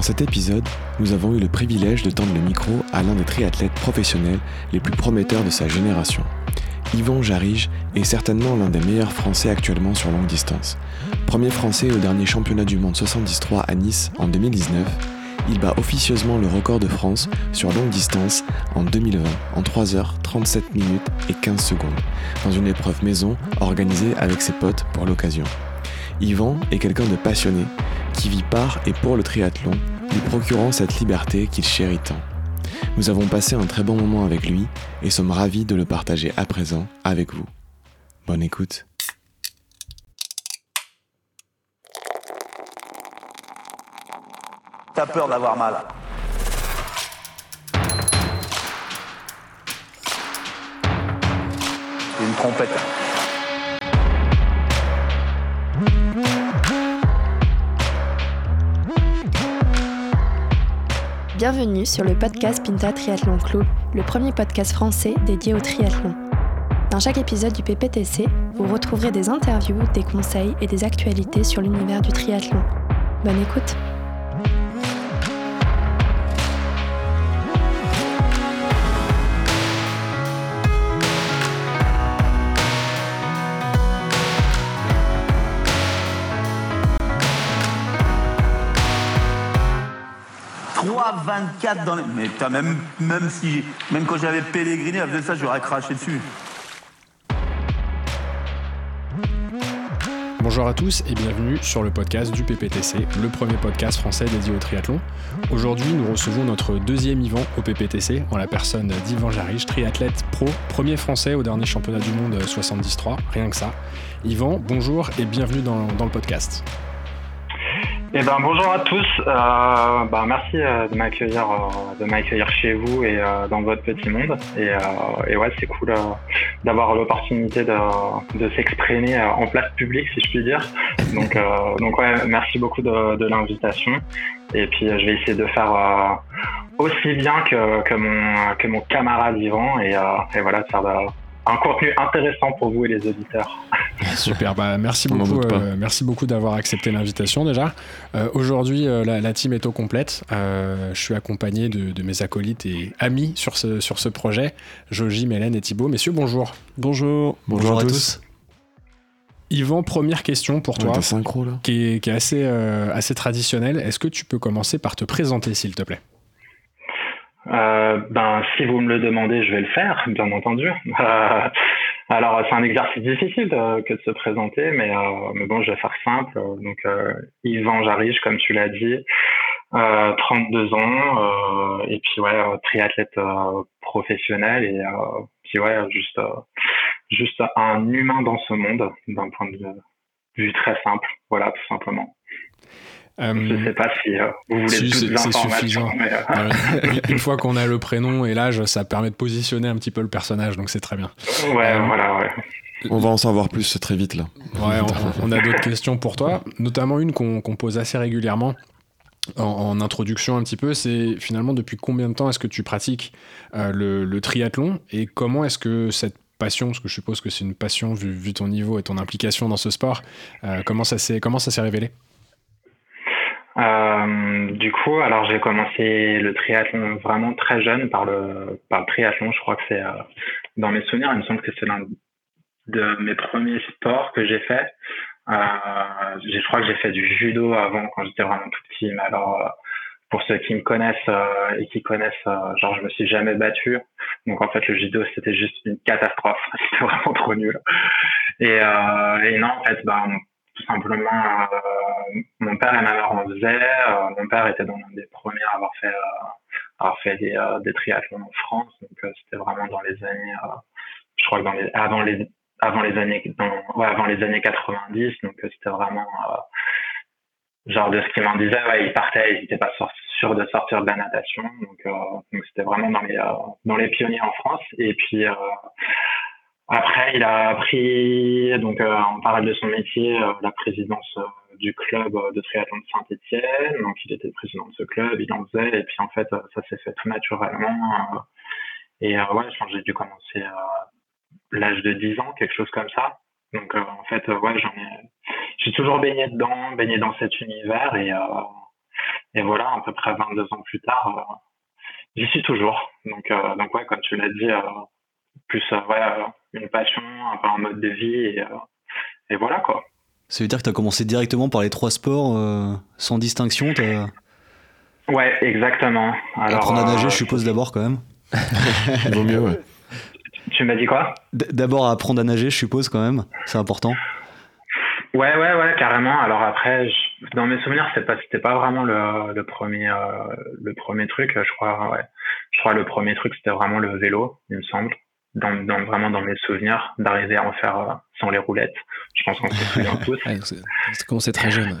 Dans cet épisode, nous avons eu le privilège de tendre le micro à l'un des triathlètes professionnels les plus prometteurs de sa génération. Yvan Jarrige est certainement l'un des meilleurs Français actuellement sur longue distance. Premier Français au dernier championnat du monde 73 à Nice en 2019, il bat officieusement le record de France sur longue distance en 2020 en 3h37 minutes et 15 secondes, dans une épreuve maison organisée avec ses potes pour l'occasion. Yvan est quelqu'un de passionné qui vit par et pour le triathlon, lui procurant cette liberté qu'il chérit tant. Nous avons passé un très bon moment avec lui et sommes ravis de le partager à présent avec vous. Bonne écoute. T'as peur d'avoir mal. C'est une trompette. Bienvenue sur le podcast Pinta Triathlon Club, le premier podcast français dédié au triathlon. Dans chaque épisode du PPTC, vous retrouverez des interviews, des conseils et des actualités sur l'univers du triathlon. Bonne écoute. Mais putain, même quand j'avais pèleriné, après ça, j'aurais craché dessus. Bonjour à tous et bienvenue sur le podcast du PPTC, le premier podcast français dédié au triathlon. Aujourd'hui, nous recevons notre deuxième Yvan au PPTC, en la personne d'Yvan Jarrige, triathlète pro, premier français au dernier championnat du monde 73, rien que ça. Yvan, bonjour et bienvenue dans le podcast. Eh ben, bonjour à tous, merci de m'accueillir chez vous et dans votre petit monde et ouais, c'est cool d'avoir l'opportunité de s'exprimer en place publique, si je puis dire, donc ouais, merci beaucoup de l'invitation et puis je vais essayer de faire aussi bien que mon camarade Yvan et voilà, de faire un contenu intéressant pour vous et les auditeurs. Super, merci beaucoup d'avoir accepté l'invitation déjà. Aujourd'hui, la team est au complète. Je suis accompagné de mes acolytes et amis sur ce projet, Joji, Mélène et Thibaut. Messieurs, bonjour. Bonjour à tous. Yvan, première question pour toi, synchro, là. Qui est assez traditionnelle. Est-ce que tu peux commencer par te présenter, s'il te plaît ? Si vous me le demandez, je vais le faire, bien entendu. Alors, c'est un exercice difficile que de se présenter, mais bon, je vais faire simple. Donc, Yvan Jarrige, comme tu l'as dit, 32 ans, et puis ouais, triathlète professionnel, et puis ouais, juste un humain dans ce monde, d'un point de vue très simple, voilà, tout simplement. Je ne sais pas si vous voulez toutes les informations. Mais une fois qu'on a le prénom et l'âge, ça permet de positionner un petit peu le personnage, donc c'est très bien. Ouais, voilà, ouais. On va en savoir plus très vite, là. Ouais, on a d'autres questions pour toi, notamment une qu'on pose assez régulièrement en introduction un petit peu, c'est finalement depuis combien de temps est-ce que tu pratiques le triathlon et comment est-ce que cette passion, parce que je suppose que c'est une passion vu ton niveau et ton implication dans ce sport, comment ça s'est révélé ? Du coup, alors j'ai commencé le triathlon vraiment très jeune par le triathlon. Je crois que c'est dans mes souvenirs, il me semble que c'est l'un de mes premiers sports que j'ai fait. Je crois que j'ai fait du judo avant quand j'étais vraiment tout petit. Mais alors pour ceux qui me connaissent et qui connaissent, genre je me suis jamais battu. Donc en fait le judo c'était juste une catastrophe, c'était vraiment trop nul. Et non en fait tout simplement, mon père et ma mère en faisaient. Mon père était dans l'un des premiers à avoir fait des triathlons en France. Donc, c'était vraiment dans les années, je crois que avant les années 90. Donc, c'était vraiment, genre de ce qu'il m'en disait, ouais, il partait, il n'était pas sûr de sortir de la natation. Donc c'était vraiment dans les pionniers en France. Et puis, après, il a pris, en parallèle de son métier, la présidence du club de triathlon de Saint-Etienne. Donc, il était président de ce club, il en faisait. Et puis, en fait, ça s'est fait tout naturellement. Ouais, j'ai dû commencer à l'âge de 10 ans, quelque chose comme ça. Donc, en fait, ouais, j'ai toujours baigné dans cet univers. Et voilà, à peu près 22 ans plus tard, j'y suis toujours. Donc ouais, comme tu l'as dit, plus une passion, un peu un mode de vie, et voilà quoi. Ça veut dire que tu as commencé directement par les trois sports, sans distinction. Ouais, exactement. Alors, apprendre à nager, je suppose, d'abord quand même. Il vaut mieux, ouais. Tu m'as dit quoi ? D'abord apprendre à nager, je suppose, quand même. C'est important. Ouais, carrément. Alors après, dans mes souvenirs, c'était pas vraiment le premier truc, je crois. Ouais. Je crois que le premier truc, c'était vraiment le vélo, il me semble. Vraiment dans mes souvenirs, d'arriver à en faire sans les roulettes. Je pense qu'on s'en souvient tous. C'est commencé très jeune.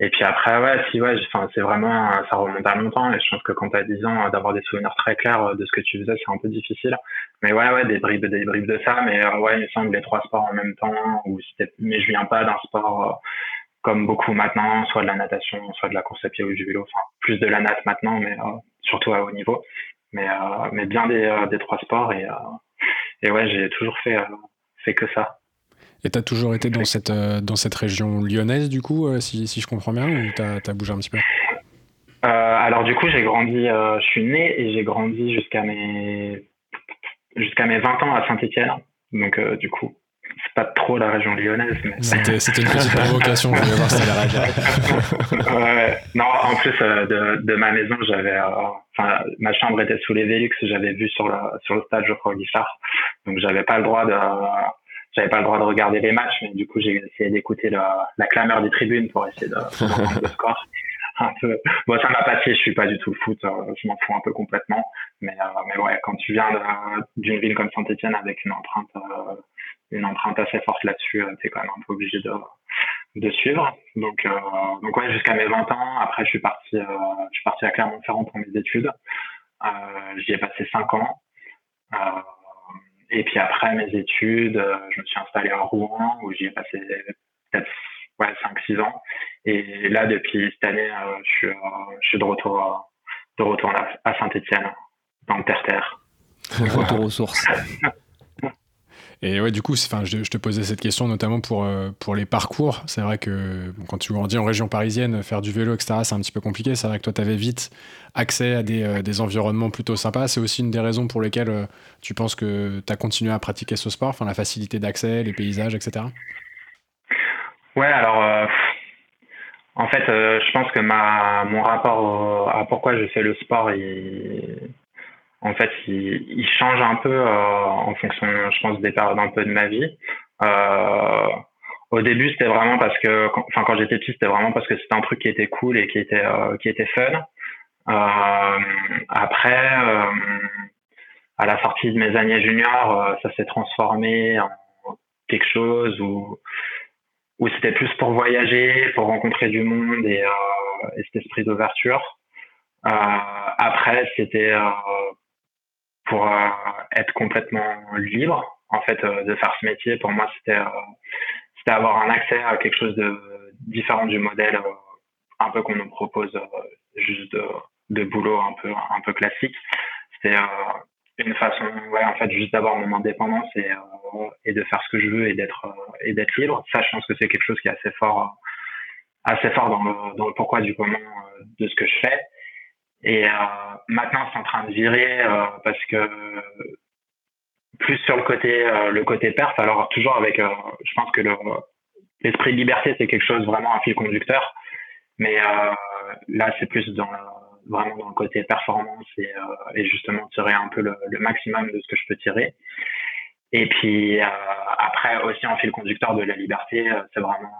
Et puis après, c'est vraiment, ça remonte à longtemps. Et je pense que quand t'as 10 ans, d'avoir des souvenirs très clairs de ce que tu faisais, c'est un peu difficile. Mais des bribes de ça. Mais il me semble les trois sports en même temps. Mais je viens pas d'un sport comme beaucoup maintenant, soit de la natation, soit de la course à pied ou du vélo. Enfin, plus de la natte maintenant, mais surtout à haut niveau. Mais bien des trois sports. Et ouais, j'ai toujours fait que ça. Et t'as toujours été dans cette région lyonnaise, du coup, si je comprends bien, ou t'as bougé un petit peu ? Alors du coup, j'ai grandi, je suis né et j'ai grandi jusqu'à mes 20 ans à Saint-Etienne. Donc du coup, c'est pas trop la région lyonnaise. Mais... C'était une petite provocation, je voulais voir si c'était la région. Non, en plus de ma maison, j'avais, ma chambre était sous les Vélux, j'avais vu sur le stade Geoffroy-Guichard, donc j'avais pas le droit de regarder les matchs, mais du coup, j'ai essayé d'écouter la clameur des tribunes pour essayer de le score. Un peu. Bon, ça m'a passé, je suis pas du tout le foot, je m'en fous un peu complètement. Mais ouais, quand tu viens d'une ville comme Saint-Etienne avec une empreinte assez forte là-dessus, t'es quand même un peu obligé de suivre. Donc ouais, jusqu'à mes 20 ans. Après, je suis parti à Clermont-Ferrand pour mes études. J'y ai passé 5 ans. Et puis après mes études, je me suis installé à Rouen où j'y ai passé peut-être 5-6 ans. Et là, depuis cette année, je suis de retour à Saint-Etienne, dans le Terre-Terre. Retour aux sources. Et ouais, du coup, je te posais cette question notamment pour les parcours. C'est vrai que quand tu grandis en région parisienne, faire du vélo, etc., c'est un petit peu compliqué. C'est vrai que toi, tu avais vite accès à des environnements plutôt sympas. C'est aussi une des raisons pour lesquelles tu penses que tu as continué à pratiquer ce sport, la facilité d'accès, les paysages, etc. Ouais, alors en fait, je pense que mon rapport à pourquoi je fais le sport, en fait, il change un peu en fonction, je pense, des périodes un peu de ma vie. Au début, c'était vraiment parce que, quand j'étais petit, c'était vraiment parce que c'était un truc qui était cool et qui était fun. Après, à la sortie de mes années juniors, ça s'est transformé en quelque chose où c'était plus pour voyager, pour rencontrer du monde et cet esprit d'ouverture. Après, c'était pour être complètement libre en fait de faire ce métier. Pour moi, c'était avoir un accès à quelque chose de différent du modèle un peu qu'on nous propose juste de boulot un peu classique. C'était une façon en fait juste d'avoir mon indépendance et de faire ce que je veux et d'être libre. Ça, je pense que c'est quelque chose qui est assez fort dans le pourquoi du comment de ce que je fais. Et maintenant, c'est en train de virer parce que plus sur le côté perf, alors toujours avec, je pense que l'esprit de liberté, c'est quelque chose vraiment un fil conducteur, mais là, c'est plus vraiment dans le côté performance et justement tirer un peu le maximum de ce que je peux tirer. Et puis après, aussi en fil conducteur de la liberté, c'est vraiment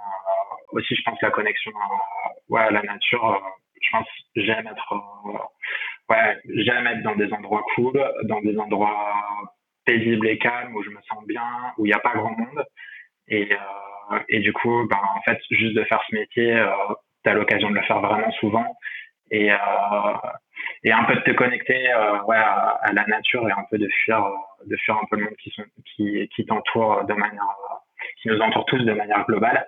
aussi, je pense, la connexion à la nature. Je pense que j'aime être dans des endroits cool, dans des endroits paisibles et calmes où je me sens bien, où il n'y a pas grand monde. Et du coup, en fait, juste de faire ce métier, tu as l'occasion de le faire vraiment souvent. Et un peu de te connecter à la nature et un peu de fuir un peu le monde qui t'entoure qui nous entoure tous de manière globale.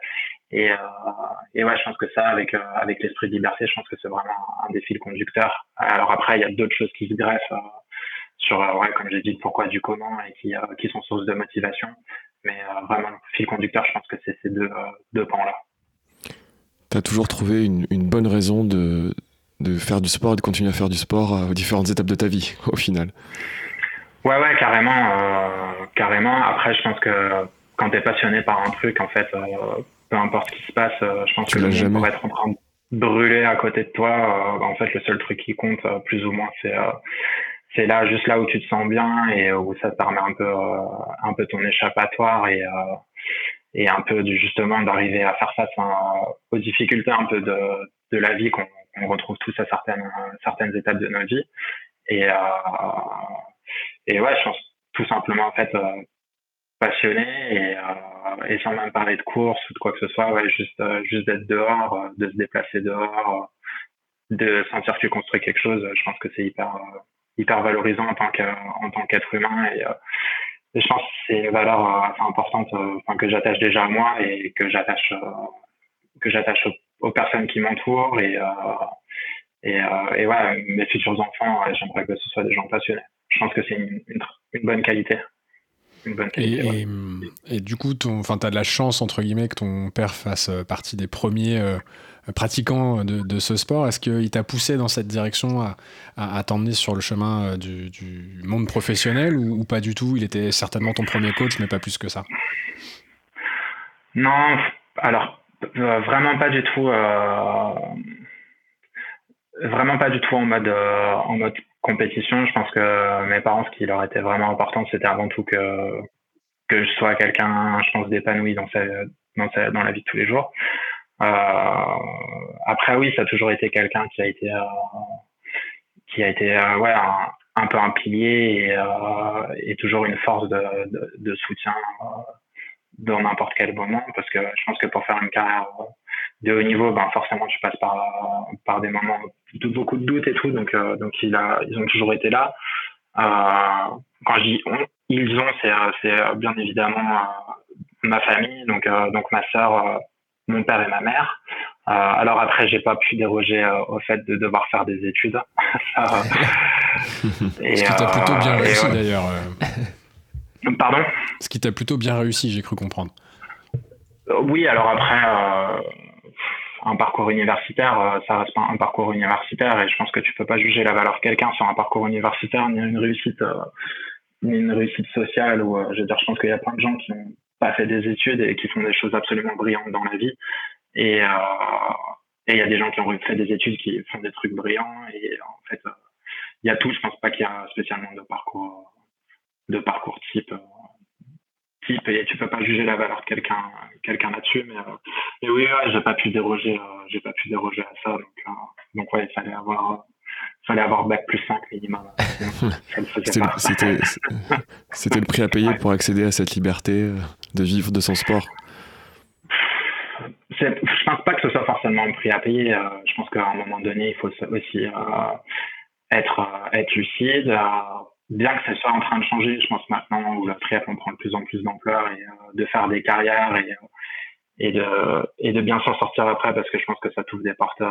Et ouais, je pense que ça, avec l'esprit de liberté, je pense que c'est vraiment un des fils conducteurs. Alors après, il y a d'autres choses qui se greffent comme j'ai dit, le pourquoi, du comment, et qui sont source de motivation. Mais vraiment, le fil conducteur, je pense que c'est ces deux pans-là. t'as toujours trouvé une bonne raison de faire du sport et de continuer à faire du sport aux différentes étapes de ta vie, au final. Ouais, carrément. Carrément. Après, je pense que quand t'es passionné par un truc, en fait, peu importe ce qui se passe, je pense que pour être en train de brûler à côté de toi, en fait, le seul truc qui compte, plus ou moins, c'est là, juste là où tu te sens bien et où ça te permet un peu ton échappatoire et un peu justement d'arriver à faire face aux difficultés un peu de la vie qu'on retrouve tous à certaines étapes de nos vies et ouais, je pense tout simplement en fait passionné et sans même parler de course ou de quoi que ce soit, ouais, juste d'être dehors, de se déplacer dehors, de sentir que tu construis quelque chose, je pense que c'est hyper valorisant en tant qu'être humain et je pense que c'est une valeur assez importante que j'attache déjà à moi et que j'attache aux personnes qui m'entourent et ouais, mes futurs enfants, ouais, j'aimerais que ce soit des gens passionnés. Je pense que c'est une bonne qualité. Ouais. Et du coup, t'as de la chance entre guillemets que ton père fasse partie des premiers pratiquants de ce sport. Est-ce qu'il t'a poussé dans cette direction à t'emmener sur le chemin du monde professionnel ou pas du tout? Il était certainement ton premier coach, mais pas plus que ça. Non, alors vraiment pas du tout. Vraiment pas du tout en mode compétition. Je pense que mes parents, ce qui leur était vraiment important, c'était avant tout que je sois quelqu'un, je pense, d'épanoui dans la vie de tous les jours. Après, oui, ça a toujours été quelqu'un qui a été ouais, un peu un pilier et toujours une force de soutien dans n'importe quel moment, parce que je pense que pour faire une carrière de haut niveau, forcément tu passes par des moments de beaucoup de doutes et tout, donc ils ont toujours été là. Quand je dis ils ont, c'est bien évidemment ma famille, donc ma sœur, mon père et ma mère. Alors après, j'ai pas pu déroger au fait de devoir faire des études. Ce qui t'a plutôt bien réussi d'ailleurs. Pardon ? Ce qui t'a plutôt bien réussi, j'ai cru comprendre. Oui, alors après, un parcours universitaire, ça reste un parcours universitaire, et je pense que tu peux pas juger la valeur de quelqu'un sur un parcours universitaire, ni une réussite sociale, ou je veux dire, je pense qu'il y a plein de gens qui n'ont pas fait des études et qui font des choses absolument brillantes dans la vie, et il y a des gens qui ont fait des études qui font des trucs brillants, et en fait, il y a tout, je pense pas qu'il y a spécialement de parcours type, et tu peux pas juger la valeur de quelqu'un là-dessus, mais oui, ouais, j'ai pas pu déroger à ça, donc ouais, il fallait avoir bac plus 5 minimum. C'était le prix à payer pour accéder à cette liberté de vivre de son sport. Je pense pas que ce soit forcément un prix à payer, je pense qu'à un moment donné il faut aussi être lucide, bien que ça soit en train de changer, je pense maintenant où la triathlon prend de plus en plus d'ampleur et de faire des carrières et de bien s'en sortir après, parce que je pense que ça t'ouvre des portes,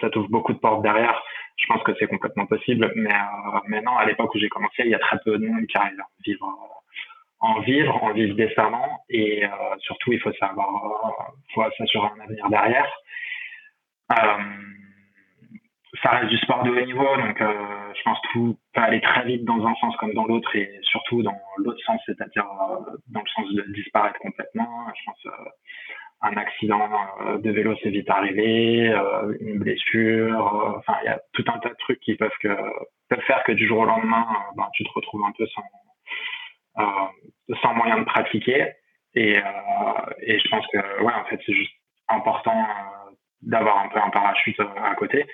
ça t'ouvre beaucoup de portes derrière. Je pense que c'est complètement possible, mais non, à l'époque où j'ai commencé, il y a très peu de monde qui arrive à en vivre décemment, et surtout il faut faut s'assurer un avenir derrière. Ça reste du sport de haut niveau, donc je pense tout peut aller très vite dans un sens comme dans l'autre, et surtout dans l'autre sens, c'est-à-dire dans le sens de disparaître complètement. Je pense un accident de vélo, c'est vite arrivé, une blessure, enfin il y a tout un tas de trucs qui peuvent faire que du jour au lendemain, tu te retrouves un peu sans moyen de pratiquer, et je pense que ouais, en fait c'est juste important d'avoir un peu un parachute à côté,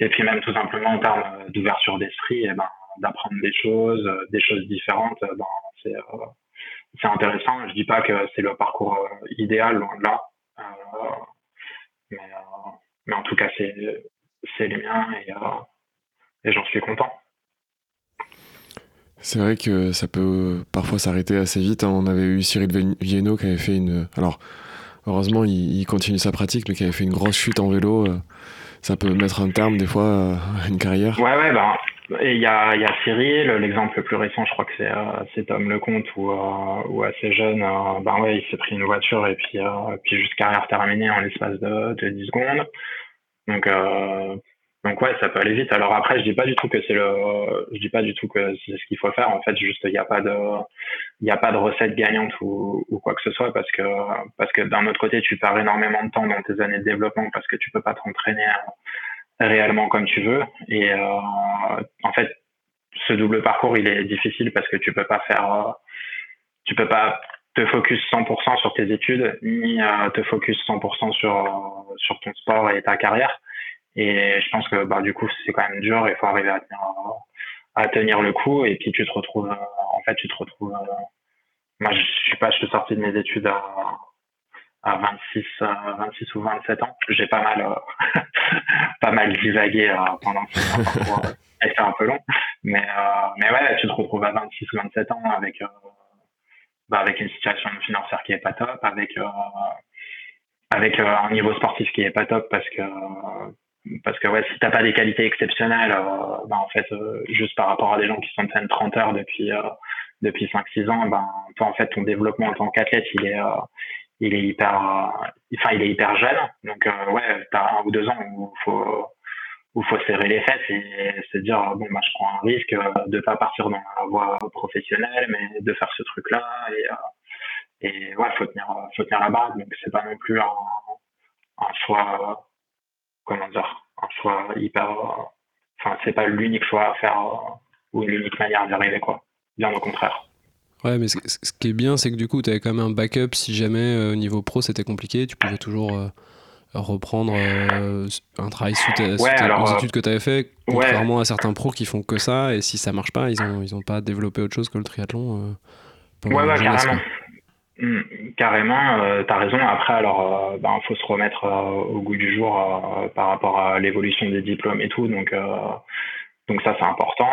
et puis même tout simplement en termes d'ouverture d'esprit, et d'apprendre des choses différentes, c'est intéressant. Je dis pas que c'est le parcours idéal, loin de là, mais en tout cas c'est les miens, et j'en suis content. C'est vrai que ça peut parfois s'arrêter assez vite, hein. On avait eu Cyril Viennot qui avait fait heureusement, il continue sa pratique, mais qui avait fait une grosse chute en vélo, ça peut mettre un terme des fois à une carrière. Ouais, Et il y a Cyril, l'exemple le plus récent, je crois que c'est Tom Lecomte où assez jeune, il s'est pris une voiture et puis juste carrière terminée en l'espace de 10 secondes. Donc ouais, ça peut aller vite. Alors après, je dis pas du tout que c'est ce qu'il faut faire. En fait, juste il y a pas de recette gagnante ou quoi que ce soit parce que d'un autre côté, tu perds énormément de temps dans tes années de développement parce que tu peux pas t'entraîner réellement comme tu veux. Et en fait, ce double parcours, il est difficile parce que tu peux pas te focus 100% sur tes études ni te focus 100% sur ton sport et ta carrière. Et je pense que du coup c'est quand même dur, il faut arriver à tenir le coup. Et puis tu te retrouves moi je suis sorti de mes études à 26 ou 27 ans, j'ai pas mal divagué pendant ce temps et c'est un peu long, mais ouais, tu te retrouves à 26 ou 27 ans avec une situation financière qui est pas top, avec un niveau sportif qui est pas top parce que ouais, si t'as pas des qualités exceptionnelles, juste par rapport à des gens qui s'entraînent 30 heures depuis 5-6 ans, toi en fait ton développement en tant qu'athlète il est hyper jeune, donc ouais, t'as 1 ou 2 ans où faut serrer les fesses et se dire je prends un risque de pas partir dans la voie professionnelle mais de faire ce truc là et ouais, faut tenir la barre. Donc c'est pas non plus un choix c'est pas l'unique choix à faire ou l'unique manière d'y arriver, quoi. Bien au contraire. Ouais, mais ce qui est bien, c'est que du coup, tu avais quand même un backup si jamais au niveau pro c'était compliqué, tu pouvais toujours reprendre un travail sous les études que tu avais fait, contrairement à certains pros qui font que ça, et si ça marche pas, ils ont pas développé autre chose que le triathlon. Carrément. Carrément, t'as raison. Après, alors, faut se remettre au goût du jour par rapport à l'évolution des diplômes et tout. Donc ça, c'est important.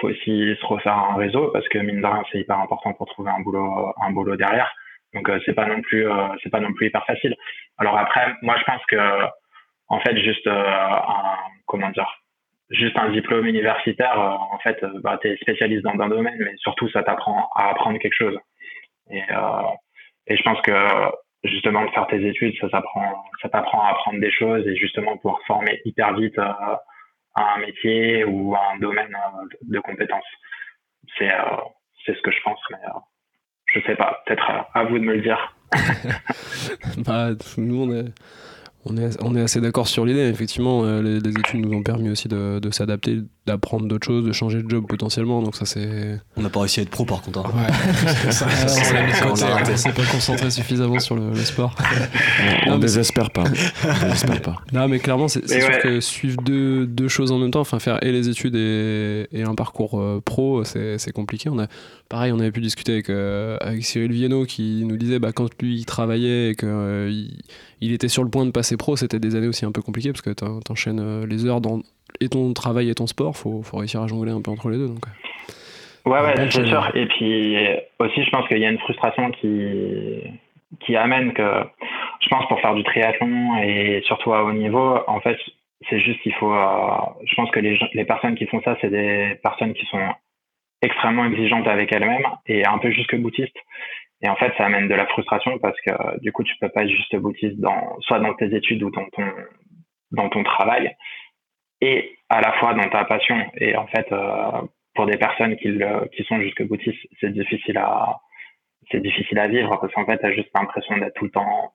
Faut aussi se refaire un réseau parce que mine de rien, c'est hyper important pour trouver un boulot derrière. Donc c'est pas non plus hyper facile. Alors après, moi, je pense que en fait, juste un diplôme universitaire, en fait, t'es spécialiste dans un domaine, mais surtout, ça t'apprend à apprendre quelque chose. Et je pense que justement de faire tes études, ça t'apprend à apprendre des choses et justement pouvoir former hyper vite à un métier ou à un domaine de compétences. C'est ce que je pense, mais je sais pas, peut-être à vous de me le dire. Nous on est assez d'accord sur l'idée. Effectivement, les études nous ont permis aussi de s'adapter, d'apprendre d'autres choses, de changer de job potentiellement. Donc ça, c'est... On n'a pas réussi à être pro par contre. Hein. Ouais. On s'est pas concentré suffisamment sur le sport. On désespère pas. Non, mais clairement, c'est sûr que suivre deux choses en même temps, faire et les études et un parcours pro, c'est compliqué. On avait pu discuter avec Cyril Viennot qui nous disait quand lui il travaillait et qu'il était sur le point de passer pro, c'était des années aussi un peu compliquées parce que t'enchaînes les heures et ton travail et ton sport, faut réussir à jongler un peu entre les deux. Donc ouais, c'est sûr. Et puis aussi, je pense qu'il y a une frustration qui amène que, je pense, pour faire du triathlon et surtout à haut niveau, en fait, c'est juste qu'il faut. Je pense que les personnes qui font ça, c'est des personnes qui sont extrêmement exigeantes avec elles-mêmes et un peu jusque-boutistes. Et en fait, ça amène de la frustration parce que du coup, tu peux pas être juste boutiste soit dans tes études ou dans ton travail et à la fois dans ta passion. Et en fait, pour des personnes qui sont jusque boutistes, c'est difficile à vivre parce qu'en fait, t'as juste l'impression d'être tout le temps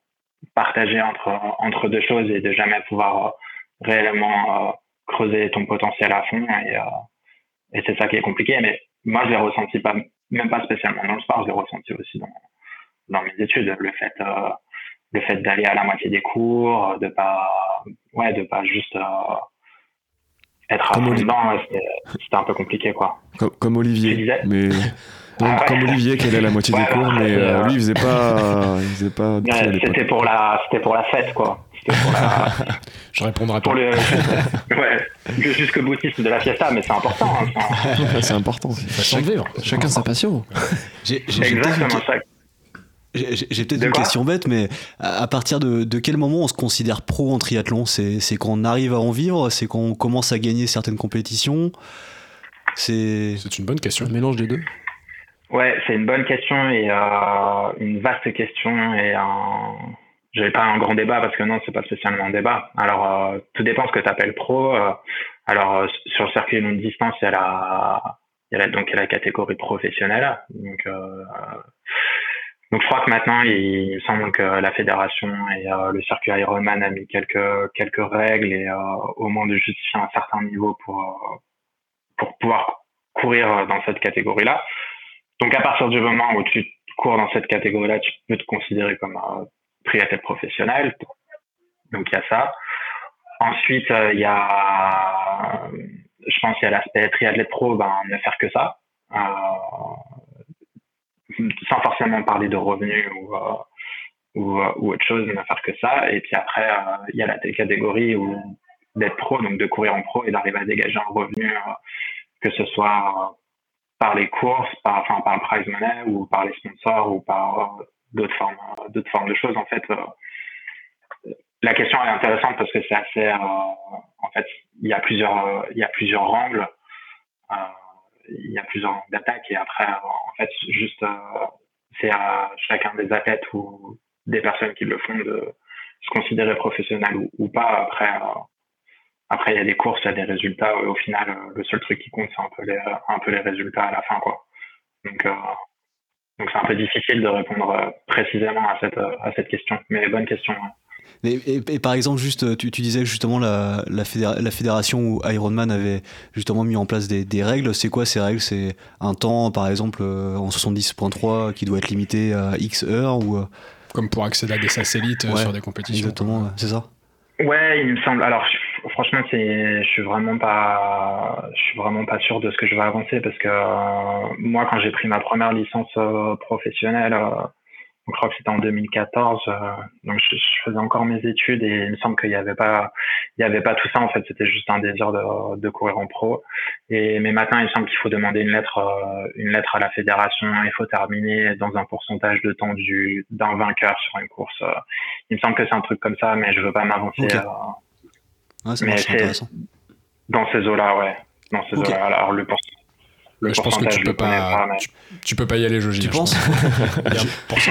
partagé entre deux choses et de jamais pouvoir réellement creuser ton potentiel à fond. Et c'est ça qui est compliqué. Mais moi, je l'ai ressenti même pas spécialement dans le sport, je l'ai ressenti aussi dans mes études, le fait d'aller à la moitié des cours, de pas juste être à fond dedans, c'était un peu compliqué, quoi. Comme Olivier, mais comme Olivier qui allait à la moitié des cours, mais lui il faisait pas c'était pour la fête, quoi. Je répondrai pas. Jusqu'au boutiste de la fiesta, mais c'est important. C'est important. Façon de vivre. Chacun sa passion. J'ai peut-être une question bête, mais à partir de quel moment on se considère pro en triathlon ? C'est quand on arrive à en vivre ? C'est quand on commence à gagner certaines compétitions ? C'est une bonne question. Un mélange des deux. Ouais, c'est une bonne question et une vaste question et j'avais pas un grand débat parce que non, c'est pas spécialement un débat. Alors tout dépend ce que t'appelles pro. Alors sur le circuit longue distance, il y a la catégorie professionnelle. Donc je crois que maintenant il me semble que la fédération et le circuit Ironman a mis quelques règles et au moins de justifier un certain niveau pour pouvoir courir dans cette catégorie-là. Donc à partir du moment où tu cours dans cette catégorie-là, tu peux te considérer comme triathlète professionnel. Donc il y a ça. Ensuite il y a l'aspect triathlète pro, ne faire que ça. Sans forcément parler de revenus ou autre chose, ne faire que ça. Et puis après, il y a la catégorie où d'être pro, donc de courir en pro et d'arriver à dégager un revenu, que ce soit par les courses, par le prize money ou par les sponsors ou par d'autres formes de choses. En fait, la question est intéressante parce que c'est assez. En fait, il y a plusieurs angles. Il y a plusieurs angles d'attaque et après, en fait, juste c'est à chacun des athlètes ou des personnes qui le font de se considérer professionnel ou pas. Après, il y a des courses, il y a des résultats. Au final, le seul truc qui compte, c'est un peu les résultats à la fin, quoi. Donc c'est un peu difficile de répondre précisément à cette question, mais bonne question. Ouais. Et par exemple, juste, tu disais justement la fédération où Ironman avait justement mis en place des règles. C'est quoi ces règles ? C'est un temps, par exemple, en 70.3 qui doit être limité à X heures ou... Comme pour accéder à des satellites sur des compétitions. Exactement, ouais. C'est ça ? Ouais, il me semble. Alors, franchement, je suis vraiment pas sûr de ce que je vais avancer parce que moi, quand j'ai pris ma première licence professionnelle, je crois que c'était en 2014, donc je faisais encore mes études et il me semble qu'il n'y avait pas tout ça en fait, c'était juste un désir de courir en pro. Mais maintenant, il me semble qu'il faut demander une lettre à la fédération, il faut terminer dans un pourcentage de temps d'un vainqueur sur une course. Il me semble que c'est un truc comme ça, mais je veux pas m'avancer. Okay. Ouais, ça marche, intéressant. Dans ces eaux-là, ouais. Dans ces eaux-là. Alors le pourcentage. Je pense que tu peux pas y aller, Joji. Tu penses ?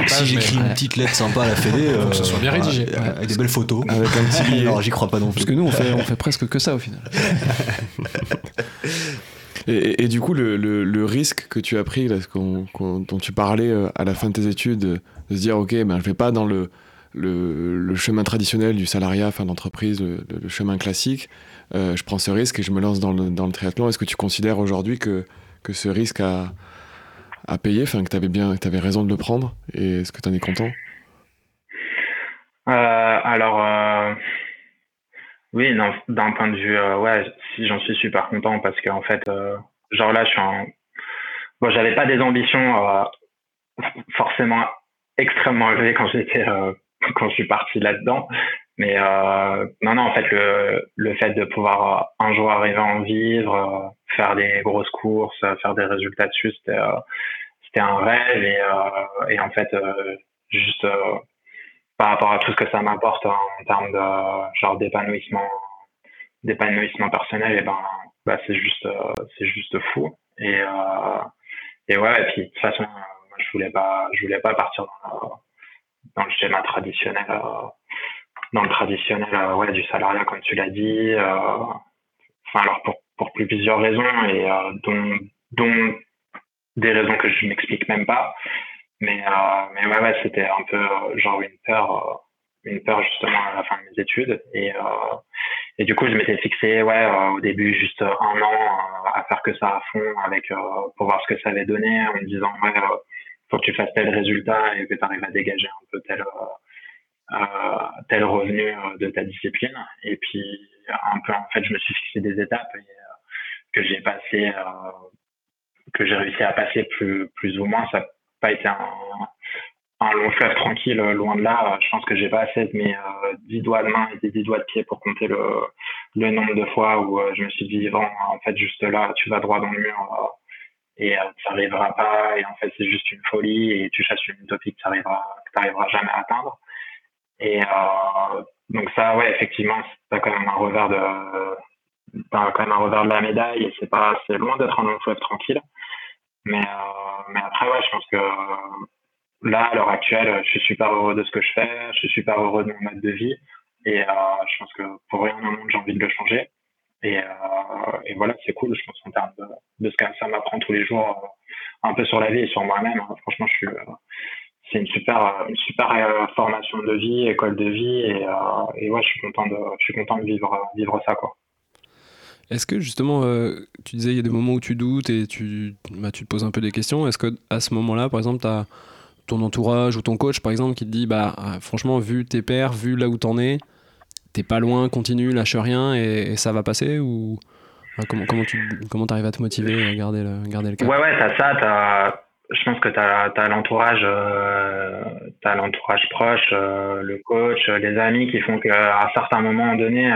Si j'écris une petite lettre sympa à la fédé, faut que ce soit bien rédigé, avec des belles photos, avec un petit billet. Alors j'y crois pas non plus. Parce que nous, on fait presque que ça au final. Et du coup, le risque que tu as pris, là, dont tu parlais à la fin de tes études, de se dire, ok, ben je vais pas dans le chemin traditionnel du salariat, enfin l'entreprise, le chemin classique. Je prends ce risque et je me lance dans le triathlon. Est-ce que tu considères aujourd'hui que ce risque à payer, enfin que t'avais raison de le prendre, et est-ce que t'en es content ? Oui, non, d'un point de vue, si j'en suis super content parce qu'en fait, genre là, j'avais pas des ambitions forcément extrêmement élevées quand je suis parti là-dedans, mais non, en fait, le fait de pouvoir un jour arriver à en vivre. Faire des grosses courses, faire des résultats dessus, c'était un rêve et en fait juste par rapport à tout ce que ça m'apporte en termes de genre d'épanouissement personnel, et c'est juste fou et ouais, et puis de toute façon moi, je voulais pas partir dans le schéma traditionnel du salariat comme tu l'as dit, alors pour plusieurs raisons et dont des raisons que je m'explique même pas, mais ouais, c'était un peu genre une peur justement à la fin de mes études et du coup je m'étais fixé au début juste un an à faire que ça à fond avec pour voir ce que ça allait donner, en me disant faut que tu fasses tel résultat et que tu arrives à dégager un peu tel revenu de ta discipline, et puis un peu en fait je me suis fixé des étapes et, que j'ai réussi à passer plus ou moins. Ça n'a pas été un long fleuve tranquille, loin de là. Je pense que j'ai pas assez de mes 10 doigts de main et des 10 doigts de pied pour compter le nombre de fois où je me suis dit, Yvan, en fait, juste là, tu vas droit dans le mur et ça n'arrivera pas. Et en fait, c'est juste une folie et tu chasses une utopie que tu n'arriveras jamais à atteindre. Et donc ça, ouais, effectivement, c'est quand même un revers quand même un revers de la médaille, et c'est loin d'être un long fleuve tranquille. Mais après, ouais, je pense que là, à l'heure actuelle, je suis super heureux de ce que je fais, je suis super heureux de mon mode de vie, et je pense que pour rien au monde, j'ai envie de le changer. Et voilà, c'est cool, je pense, en termes de ce que ça m'apprend tous les jours, un peu sur la vie et sur moi-même. Hein. Franchement, c'est une super formation de vie, école de vie, et ouais, je suis content de vivre ça, quoi. Est-ce que justement, tu disais il y a des moments où tu doutes et tu te poses un peu des questions. Est-ce que à ce moment-là, par exemple, t'as ton entourage ou ton coach, par exemple, qui te dit, bah franchement, vu tes pairs, vu là où t'en es, t'es pas loin, continue, lâche rien et ça va passer, ou enfin, comment t'arrives à te motiver à garder le cap? Ouais, t'as ça. Je pense que t'as l'entourage, proche, le coach, les amis qui font qu'à certains moments donnés,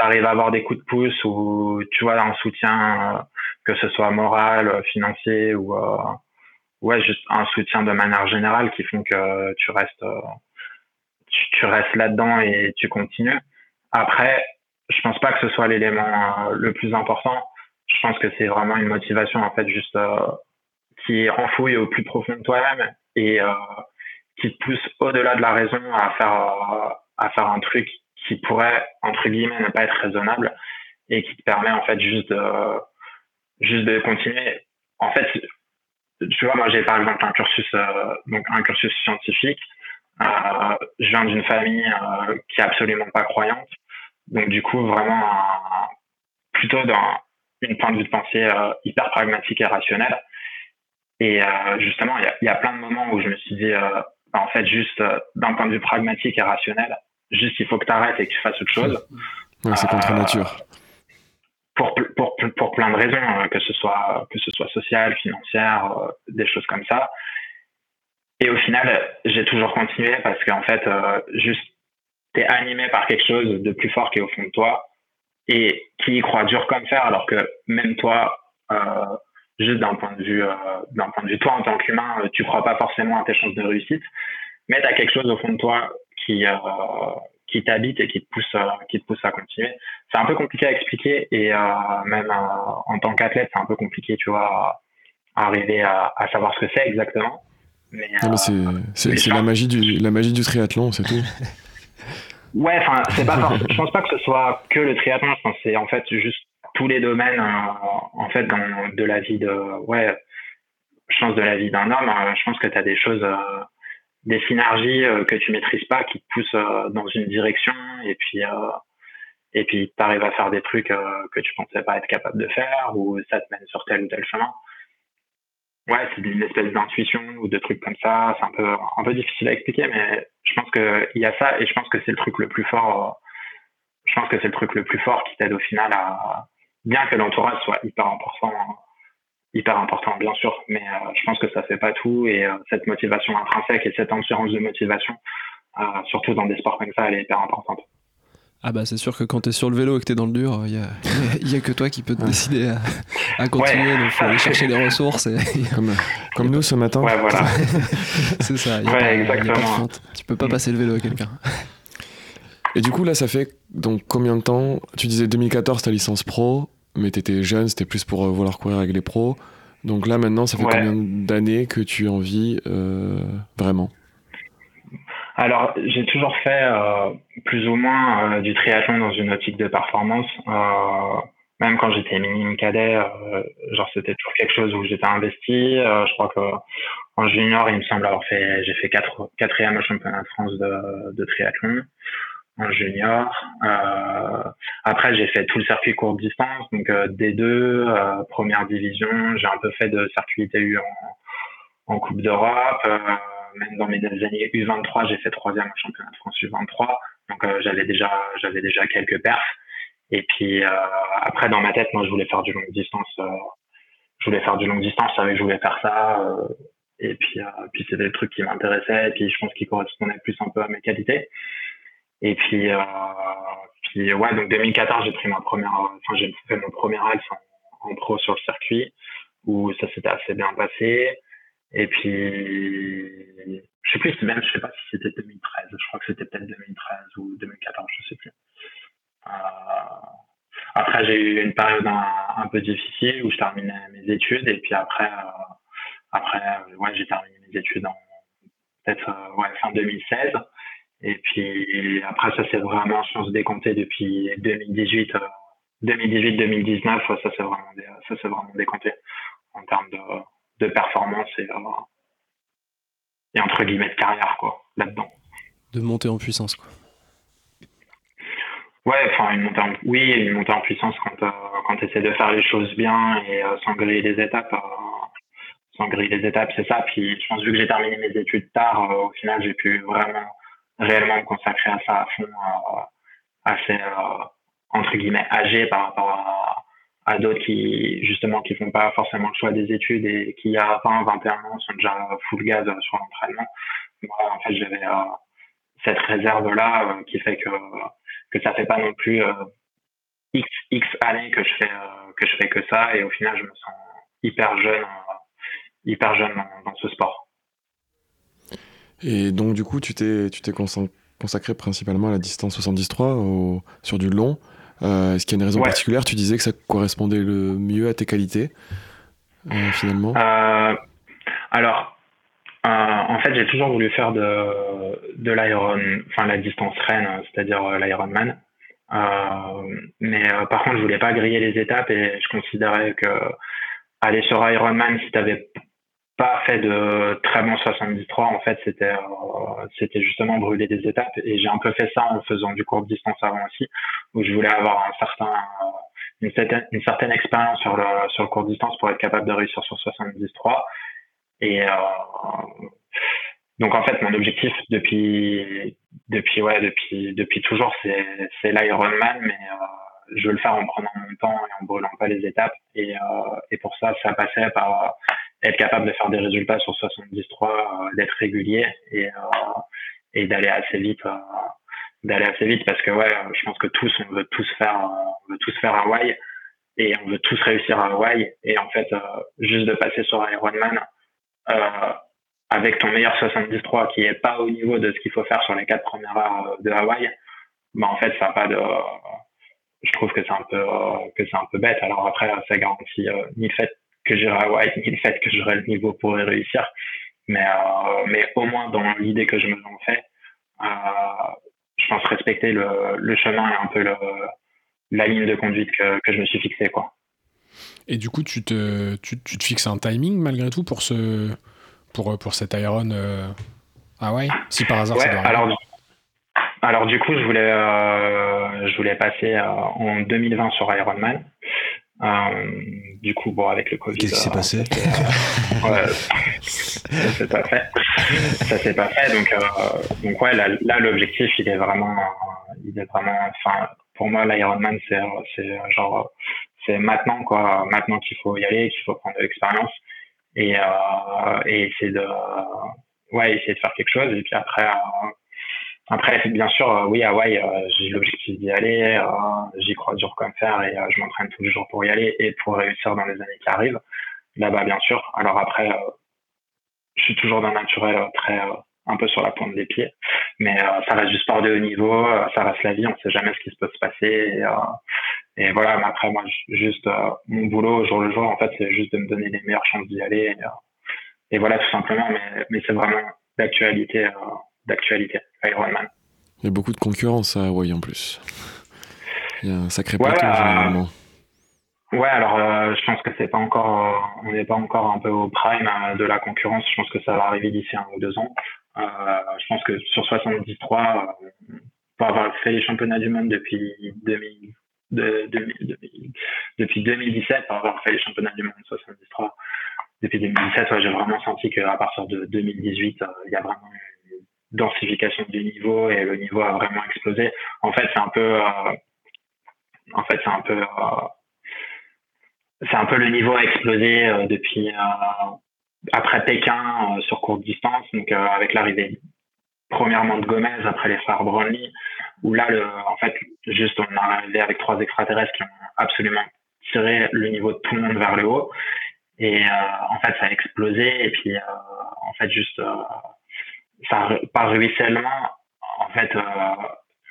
t'arrives à avoir des coups de pouce ou tu vois un soutien, que ce soit moral, financier ou ouais, juste un soutien de manière générale qui font que tu restes là-dedans et tu continues. Après, je pense pas que ce soit l'élément le plus important. Je pense que c'est vraiment une motivation en fait juste qui est enfouie au plus profond de toi-même et qui te pousse au-delà de la raison à faire un truc qui pourrait, entre guillemets, ne pas être raisonnable et qui te permet, en fait, juste de continuer. En fait, tu vois, moi, j'ai par exemple un cursus scientifique. Je viens d'une famille qui est absolument pas croyante. Donc, du coup, vraiment, plutôt dans une point de vue de pensée hyper pragmatique et rationnelle. Et justement, il y a plein de moments où je me suis dit, en fait, juste d'un point de vue pragmatique et rationnel, juste il faut que tu arrêtes et que tu fasses autre chose. Ouais, c'est contre nature. Pour plein de raisons, que ce soit sociale, financière, des choses comme ça. Et au final, j'ai toujours continué parce qu'en fait, juste t'es animé par quelque chose de plus fort qui est au fond de toi et qui y croit dur comme fer, alors que même toi, juste d'un point de vue toi en tant qu'humain, tu crois pas forcément à tes chances de réussite, mais t'as quelque chose au fond de toi qui t'habite et qui te pousse à continuer. C'est un peu compliqué à expliquer et même en tant qu'athlète, c'est un peu compliqué, tu vois, à arriver à savoir ce que c'est exactement. Mais c'est la magie du triathlon, c'est tout. Ouais, enfin, c'est pas forcément. Je pense pas que ce soit que le triathlon. Je pense que c'est en fait juste tous les domaines en fait de la vie de la vie d'un homme. Je pense que t'as des choses. Des synergies que tu maîtrises pas qui te poussent dans une direction et puis t'arrives à faire des trucs que tu pensais pas être capable de faire ou ça te mène sur tel ou tel chemin. Ouais, c'est une espèce d'intuition ou de trucs comme ça. C'est un peu difficile à expliquer, mais je pense que il y a ça et je pense que c'est le truc le plus fort. Je pense que c'est le truc le plus fort qui t'aide au final à, bien que l'entourage soit hyper important bien sûr, mais je pense que ça fait pas tout et cette motivation intrinsèque et cette assurance de motivation, surtout dans des sports comme ça, elle est hyper importante. Ah bah c'est sûr que quand t'es sur le vélo et que t'es dans le dur, il y a que toi qui peux te décider à continuer, donc faut aller chercher les ressources. Comme nous ce matin. Ouais voilà. C'est ça, exactement. Tu peux pas passer le vélo à quelqu'un. Et du coup là ça fait donc combien de temps? Tu disais 2014 ta licence pro, mais t'étais jeune, c'était plus pour vouloir courir avec les pros. Donc là, maintenant, ça fait combien d'années que tu en vis vraiment ? Alors, j'ai toujours fait plus ou moins du triathlon dans une optique de performance. Même quand j'étais minime cadet, c'était toujours quelque chose où j'étais investi. Je crois qu'en junior, il me semble j'ai fait quatrième au championnat de France de triathlon. En junior. Après, j'ai fait tout le circuit courte distance, donc D2, première division. J'ai un peu fait de circuit TU en Coupe d'Europe. Même dans mes années U23, j'ai fait troisième au championnat de France U23. Donc, j'avais déjà quelques perfs. Et puis, après, dans ma tête, moi, je voulais faire du longue distance. Je savais que je voulais faire ça. Et puis c'était le truc qui m'intéressait. Et puis, je pense qu'il correspondait plus un peu à mes qualités. Et puis, ouais, donc 2014, j'ai fait mon premier axe en pro sur le circuit, où ça s'était assez bien passé. Et puis, je sais pas si c'était 2013, je crois que c'était peut-être 2013 ou 2014, je sais plus. Après, j'ai eu une période un peu difficile où je terminais mes études. Et puis après, j'ai terminé mes études en peut-être fin 2016. Et puis après, ça s'est vraiment, je pense, décompté depuis 2018. 2018-2019, ça s'est vraiment décompté en termes de performance et entre guillemets de carrière, quoi, là-dedans. De montée en puissance, quoi. Ouais, enfin, une montée en puissance quand tu essaies de faire les choses bien et sans griller les étapes. C'est ça. Puis je pense, vu que j'ai terminé mes études tard, au final, j'ai pu réellement me consacrer à ça à fond, entre guillemets âgé par rapport à d'autres qui font pas forcément le choix des études et qui à 20, 21 ans sont déjà full gaz sur l'entraînement. Moi, en fait, j'avais cette réserve là qui fait que ça fait pas non plus X années que je fais que ça, et au final je me sens hyper jeune dans ce sport. Et donc du coup, tu t'es consacré principalement à la distance 73 sur du long. Est-ce qu'il y a une raison particulière ? Tu disais que ça correspondait le mieux à tes qualités, finalement. Alors, en fait, j'ai toujours voulu faire de l'Iron, enfin la distance reine, c'est-à-dire l'Ironman. Mais par contre, je voulais pas griller les étapes, et je considérais que aller sur Ironman, si t'avais pas fait de très bon 73, en fait, c'était justement brûler des étapes. Et j'ai un peu fait ça en faisant du courte distance avant aussi, où je voulais avoir une certaine expérience sur le courte distance pour être capable de réussir sur 73. Et donc en fait, mon objectif depuis toujours, c'est l'Ironman, mais je veux le faire en prenant mon temps et en brûlant pas les étapes. Et pour ça passait par être capable de faire des résultats sur 73, d'être régulier et d'aller assez vite, parce que je pense que on veut tous faire Hawaï, et on veut tous réussir à Hawaï. Et en fait, juste de passer sur Ironman avec ton meilleur 73 qui est pas au niveau de ce qu'il faut faire sur les 4 premières heures de Hawaï, en fait, ça n'a pas de... je trouve que c'est un peu bête. Alors après, ça garantit ni le fait que j'irai à Hawaï, ni le fait que j'aurai le niveau pour y réussir, mais au moins dans l'idée que je me en fais, je pense respecter le chemin et un peu la ligne de conduite que je me suis fixée, quoi. Et du coup, tu te fixes un timing malgré tout pour cet Iron Hawaï, si par hasard ça doit arriver. Alors du coup, je voulais passer en 2020 sur Ironman. Du coup, avec le Covid, qu'est-ce qui s'est passé? Ça s'est pas fait. Donc là l'objectif, il est vraiment. Enfin, pour moi, l'Ironman, c'est maintenant, quoi. Maintenant qu'il faut y aller, qu'il faut prendre de l'expérience et essayer de faire quelque chose. Et puis après, bien sûr, Hawaï, j'ai l'objectif d'y aller, j'y crois dur comme fer, et je m'entraîne tous les jours pour y aller et pour réussir dans les années qui arrivent. Là-bas, bien sûr. Alors après, je suis toujours d'un naturel un peu sur la pointe des pieds, mais ça reste du sport de haut niveau, ça reste la vie, on sait jamais ce qui se peut se passer. Et voilà, mais après, moi, juste mon boulot, jour le jour, en fait, c'est juste de me donner les meilleures chances d'y aller. Et voilà, tout simplement, mais c'est vraiment d'actualité. D'actualité, Ironman. Il y a beaucoup de concurrence à Hawaï en plus. Il y a un sacré plateau généralement. Ouais, alors je pense que c'est pas encore, on n'est pas encore un peu au prime de la concurrence. Je pense que ça va arriver d'ici 1 ou 2 ans. Je pense que sur 73, pour avoir fait les championnats du monde depuis 2017, pour avoir fait les championnats du monde 73 depuis 2017, j'ai vraiment senti qu'à partir de 2018, il y a vraiment densification du niveau, et le niveau a vraiment explosé. En fait, c'est un peu le niveau a explosé depuis après Pékin sur courte distance, donc avec l'arrivée premièrement de Gomez, après les frères Brownlee, où là juste on est arrivé avec 3 extraterrestres qui ont absolument tiré le niveau de tout le monde vers le haut, et en fait ça a explosé. Et puis en fait juste ça, par ruissellement, en fait,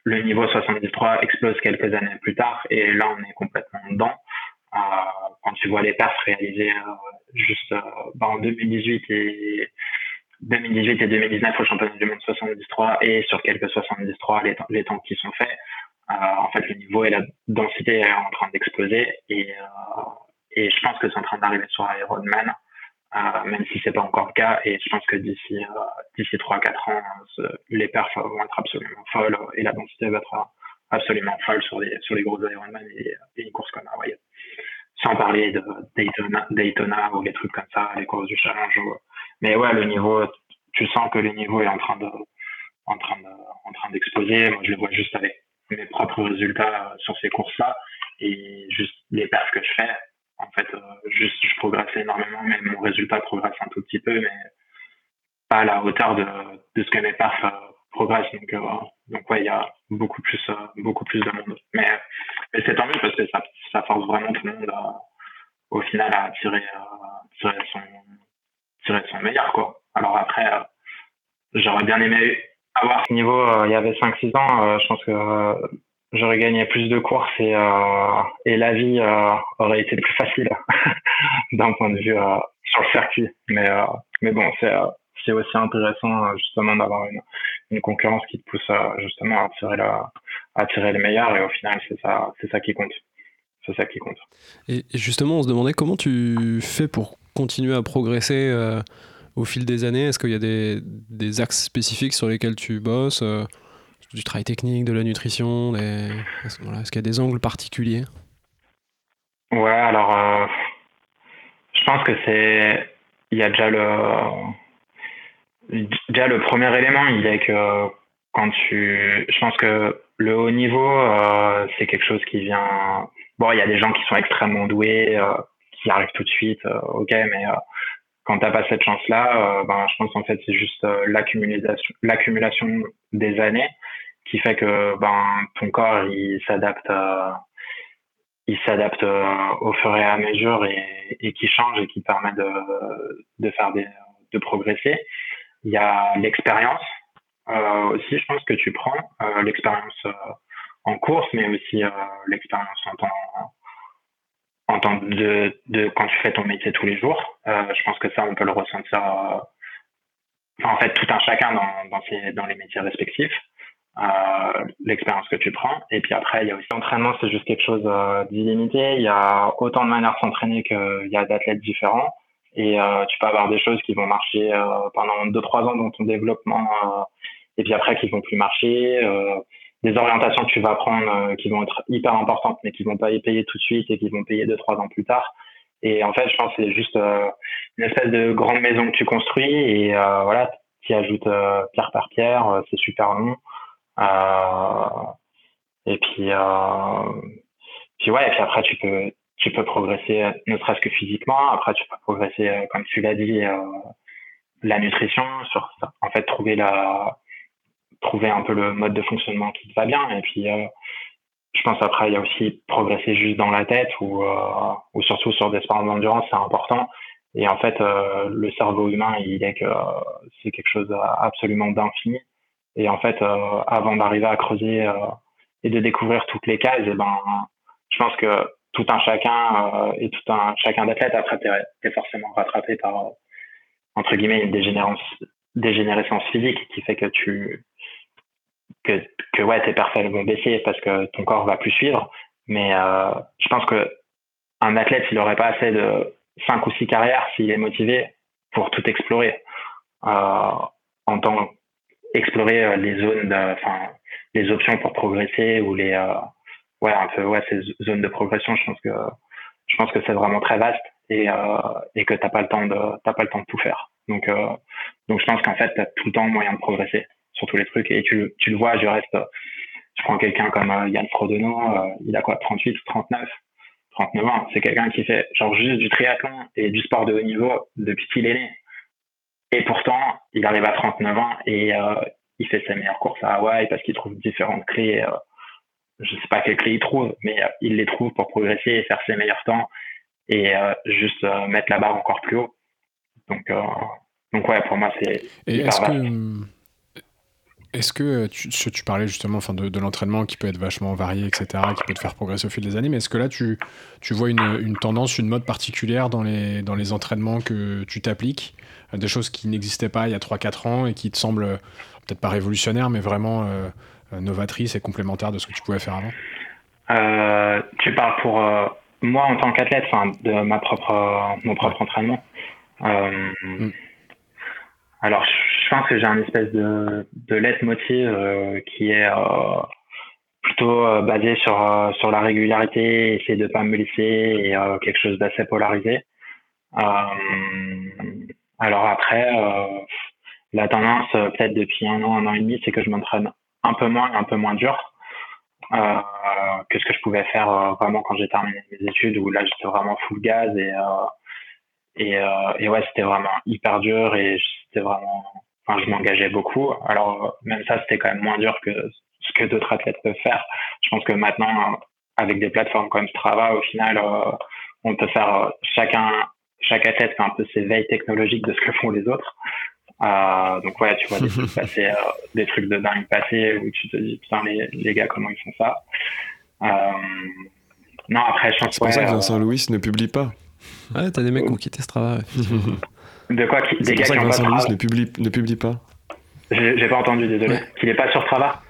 Le niveau 73 explose quelques années plus tard et là, on est complètement dedans. Quand tu vois les perfs réalisées en 2018 et 2019 au championnat du monde 73 et sur quelques 73, les temps qui sont faits, en fait, le niveau et la densité est en train d'exploser et je pense que c'est en train d'arriver sur Ironman, même si c'est pas encore le cas, et je pense que d'ici 3-4 ans, les perfs vont être absolument folles et la densité va être absolument folle sur les gros Ironman et une course comme la Hawaii. Sans parler de Daytona ou des trucs comme ça, les courses du challenge. Mais ouais, le niveau, tu sens que le niveau est en train d'exploser. Moi, je le vois juste avec mes propres résultats sur ces courses-là et juste les perfs que je fais. En fait, juste, je progresse énormément, mais mon résultat progresse un tout petit peu, mais pas à la hauteur de ce que mes perfs progressent. Donc ouais, il y a beaucoup plus de monde. Mais c'est tant mieux parce que ça force vraiment tout le monde au final à tirer son meilleur, quoi. Alors après, j'aurais bien aimé avoir ce niveau il y avait 5-6 ans. Je pense que j'aurais gagné plus de courses et la vie aurait été plus facile d'un point de vue sur le circuit. Mais bon, c'est aussi intéressant justement d'avoir une concurrence qui te pousse justement à tirer le meilleur, et au final c'est ça qui compte. C'est ça qui compte. Et justement, on se demandait comment tu fais pour continuer à progresser au fil des années. Est-ce qu'il y a des axes spécifiques sur lesquels tu bosses, du travail technique, de la nutrition, est-ce qu'il y a des angles particuliers? Ouais, alors je pense que il y a déjà le premier élément, il est que je pense que le haut niveau, c'est quelque chose qui vient. Bon, il y a des gens qui sont extrêmement doués, qui arrivent tout de suite, ok, mais quand t'as pas cette chance-là, je pense en fait c'est juste l'accumulation des années qui fait que ton corps il s'adapte au fur et à mesure et qui change et qui permet de progresser. Il y a l'expérience aussi, je pense, que tu prends, l'expérience en course, mais aussi l'expérience en temps de quand tu fais ton métier tous les jours. Je pense que ça, on peut le ressentir en fait tout un chacun dans les métiers respectifs, l'expérience que tu prends. Et puis après, il y a aussi l'entraînement, c'est juste quelque chose d'illimité. Il y a autant de manières de s'entraîner qu'il y a d'athlètes différents. Et tu peux avoir des choses qui vont marcher pendant 2-3 ans dans ton développement et puis après qui vont plus marcher, des orientations que tu vas prendre qui vont être hyper importantes mais qui vont pas y payer tout de suite et qui vont payer 2-3 ans plus tard. Et en fait, je pense que c'est juste une espèce de grande maison que tu construis et voilà, tu y ajoutes pierre par pierre, c'est super long. Et puis après tu peux progresser, ne serait-ce que physiquement. Après, tu peux progresser, comme tu l'as dit, la nutrition, sur ça. En fait, trouver un peu le mode de fonctionnement qui te va bien. Et puis, je pense après, il y a aussi progresser juste dans la tête ou surtout sur des sports d'endurance, c'est important. Et en fait, le cerveau humain, il est que c'est quelque chose absolument d'infini. Et en fait, avant d'arriver à creuser et de découvrir toutes les cases, je pense que tout un chacun et tout un chacun d'athlète, après t'es forcément rattrapé par entre guillemets une dégénérescence physique qui fait que ouais, tes perfs vont baisser parce que ton corps va plus suivre, mais je pense que un athlète, il n'aurait pas assez de 5 ou 6 carrières s'il est motivé pour tout explorer, explorer les zones, les options pour progresser ou les ces zones de progression. Je pense que c'est vraiment très vaste et que t'as pas le temps de tout faire. Donc je pense qu'en fait t'as tout le temps moyen de progresser sur tous les trucs, et tu le vois. Je prends quelqu'un comme Yann Frodeno, il a quoi, 38 ou 39 ans. C'est quelqu'un qui fait genre juste du triathlon et du sport de haut niveau depuis qu'il est né, et pourtant il arrive à 39 ans et il fait ses meilleures courses à Hawaï parce qu'il trouve différentes clés. Je sais pas quelles clés il trouve, mais il les trouve pour progresser et faire ses meilleurs temps et juste mettre la barre encore plus haut. Donc ouais, pour moi, c'est hyper vaste. Est-ce que tu parlais justement de l'entraînement qui peut être vachement varié, etc., qui peut te faire progresser au fil des années, mais est-ce que là tu vois une tendance, une mode particulière dans les entraînements que tu t'appliques, des choses qui n'existaient pas il y a 3-4 ans et qui te semblent peut-être pas révolutionnaires, mais vraiment novatrices et complémentaires de ce que tu pouvais faire avant ? Tu parles pour moi en tant qu'athlète, de mon propre entraînement. Alors, je pense que j'ai un espèce de leitmotiv qui est plutôt basé sur la régularité, essayer de pas me laisser, et quelque chose d'assez polarisé. Alors après, la tendance, peut-être depuis un an et demi, c'est que je m'entraîne un peu moins, dur que ce que je pouvais faire vraiment quand j'ai terminé mes études, où là j'étais vraiment full gaz et ouais, c'était vraiment hyper dur et c'était vraiment, je m'engageais beaucoup. Alors même ça, c'était quand même moins dur que ce que d'autres athlètes peuvent faire. Je pense que maintenant, avec des plateformes comme Strava, au final, on peut faire chaque athlète fait un peu ses veilles technologiques de ce que font les autres. Donc ouais, tu vois des trucs passer, des trucs de dingue passer, où tu te dis putain, les gars, comment ils font ça. Non, après je pense c'est pour ça que Vincent Louis ne publie pas. Ouais, t'as des mecs qui ont quitté Strava. De quoi des gars qui ont pas Strava. Vincent Louis ne publie pas. J'ai pas entendu, désolé. Ouais. Qu'il est pas sur Strava.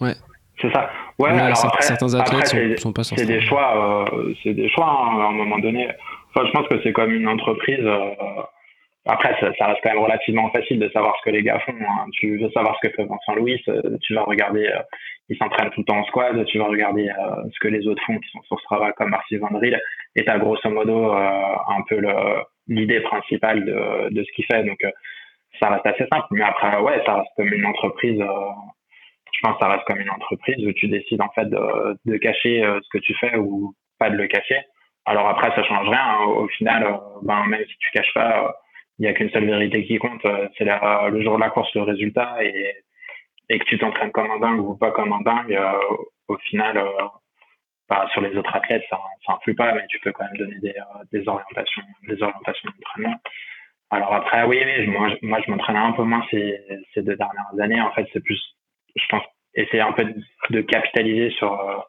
Ouais. C'est ça. Ouais. Mais alors après, certains athlètes sont pas sur Strava. C'est des choix hein, à un moment donné. Enfin, je pense que c'est comme une entreprise. Après, ça reste quand même relativement facile de savoir ce que les gars font. Hein. Tu veux savoir ce que fait Vincent Louis, tu vas regarder, il s'entraîne tout le temps en squad, tu vas regarder ce que les autres font qui sont sur Strava comme Marcy Vendryl, et t'as grosso modo un peu l'idée principale de ce qu'il fait. Donc, ça reste assez simple. Mais après, ouais, ça reste comme une entreprise. Je pense que ça reste comme une entreprise où tu décides en fait de cacher ce que tu fais ou pas de le cacher. Alors après, ça change rien. Hein. Au final, même si tu caches pas, il n'y a qu'une seule vérité qui compte, c'est le jour de la course, le résultat, et que tu t'entraînes comme un dingue ou pas comme un dingue, au final, sur les autres athlètes, ça influe pas, mais tu peux quand même donner des orientations d'entraînement. Alors après, oui, moi je m'entraîne un peu moins ces 2 dernières années. En fait, c'est plus, je pense, essayer un peu de capitaliser sur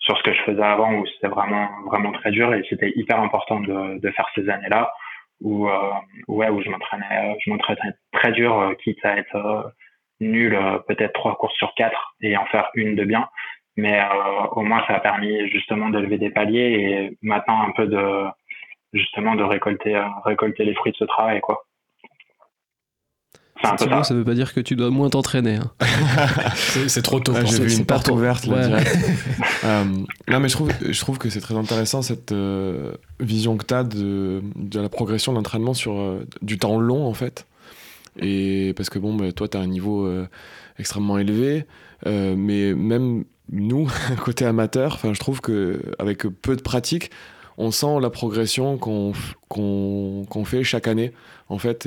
ce que je faisais avant, où c'était vraiment, vraiment très dur, et c'était hyper important de faire ces années-là. Où je m'entraînais très dur, quitte à être nul, peut-être 3 courses sur 4 et en faire une de bien. Mais au moins, ça a permis justement de lever des paliers et maintenant un peu de récolter les fruits de ce travail, quoi. Effectivement, ça veut pas dire que tu dois moins t'entraîner. Hein. c'est trop tôt. J'ai vu une porte ouverte là, direct. Non, mais je trouve que c'est très intéressant cette vision que tu as de la progression de l'entraînement sur du temps long en fait. Et parce que toi, tu as un niveau extrêmement élevé, mais même nous, côté amateur, je trouve que avec peu de pratique, on sent la progression qu'on fait chaque année en fait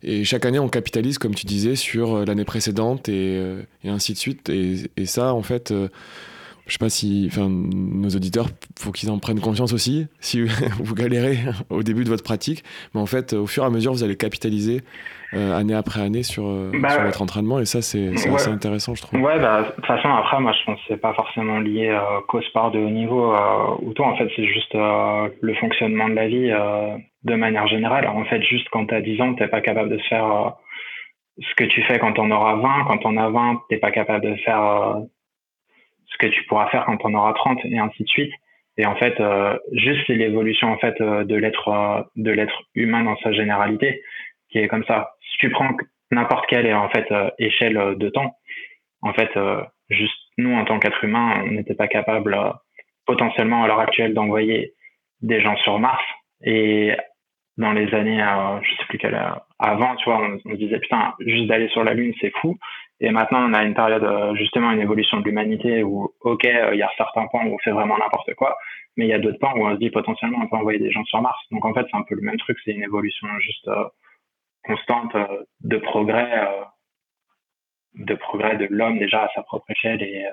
Et chaque année, on capitalise, comme tu disais, sur l'année précédente et ainsi de suite. Et ça, en fait, je sais pas si nos auditeurs, faut qu'ils en prennent conscience aussi, si vous galérez au début de votre pratique. Mais en fait, au fur et à mesure, vous allez capitaliser année après année sur votre entraînement. Et ça, c'est assez intéressant, je trouve. Ouais, de toute façon, après, moi, je pense que c'est pas forcément lié qu'au sport de haut niveau ou tout. En fait, c'est juste le fonctionnement de la vie. De manière générale, en fait, juste quand t'as 10 ans, t'es pas capable de faire ce que tu fais quand t'en auras 20. Quand t'en as 20, t'es pas capable de faire ce que tu pourras faire quand t'en auras 30, et ainsi de suite. Et en fait, juste c'est l'évolution en fait de l'être humain dans sa généralité qui est comme ça. Si tu prends n'importe quelle en fait échelle de temps, en fait, juste nous en tant qu'être humain, on n'était pas capable potentiellement à l'heure actuelle d'envoyer des gens sur Mars. Et dans les années, je sais plus quelle, avant, tu vois, on se disait putain, juste d'aller sur la Lune, c'est fou. Et maintenant, on a une période, justement, une évolution de l'humanité où, ok, il y a certains pans où on fait vraiment n'importe quoi, mais il y a d'autres pans où on se dit potentiellement on peut envoyer des gens sur Mars. Donc en fait, c'est un peu le même truc, c'est une évolution juste constante de progrès, de l'homme déjà à sa propre échelle et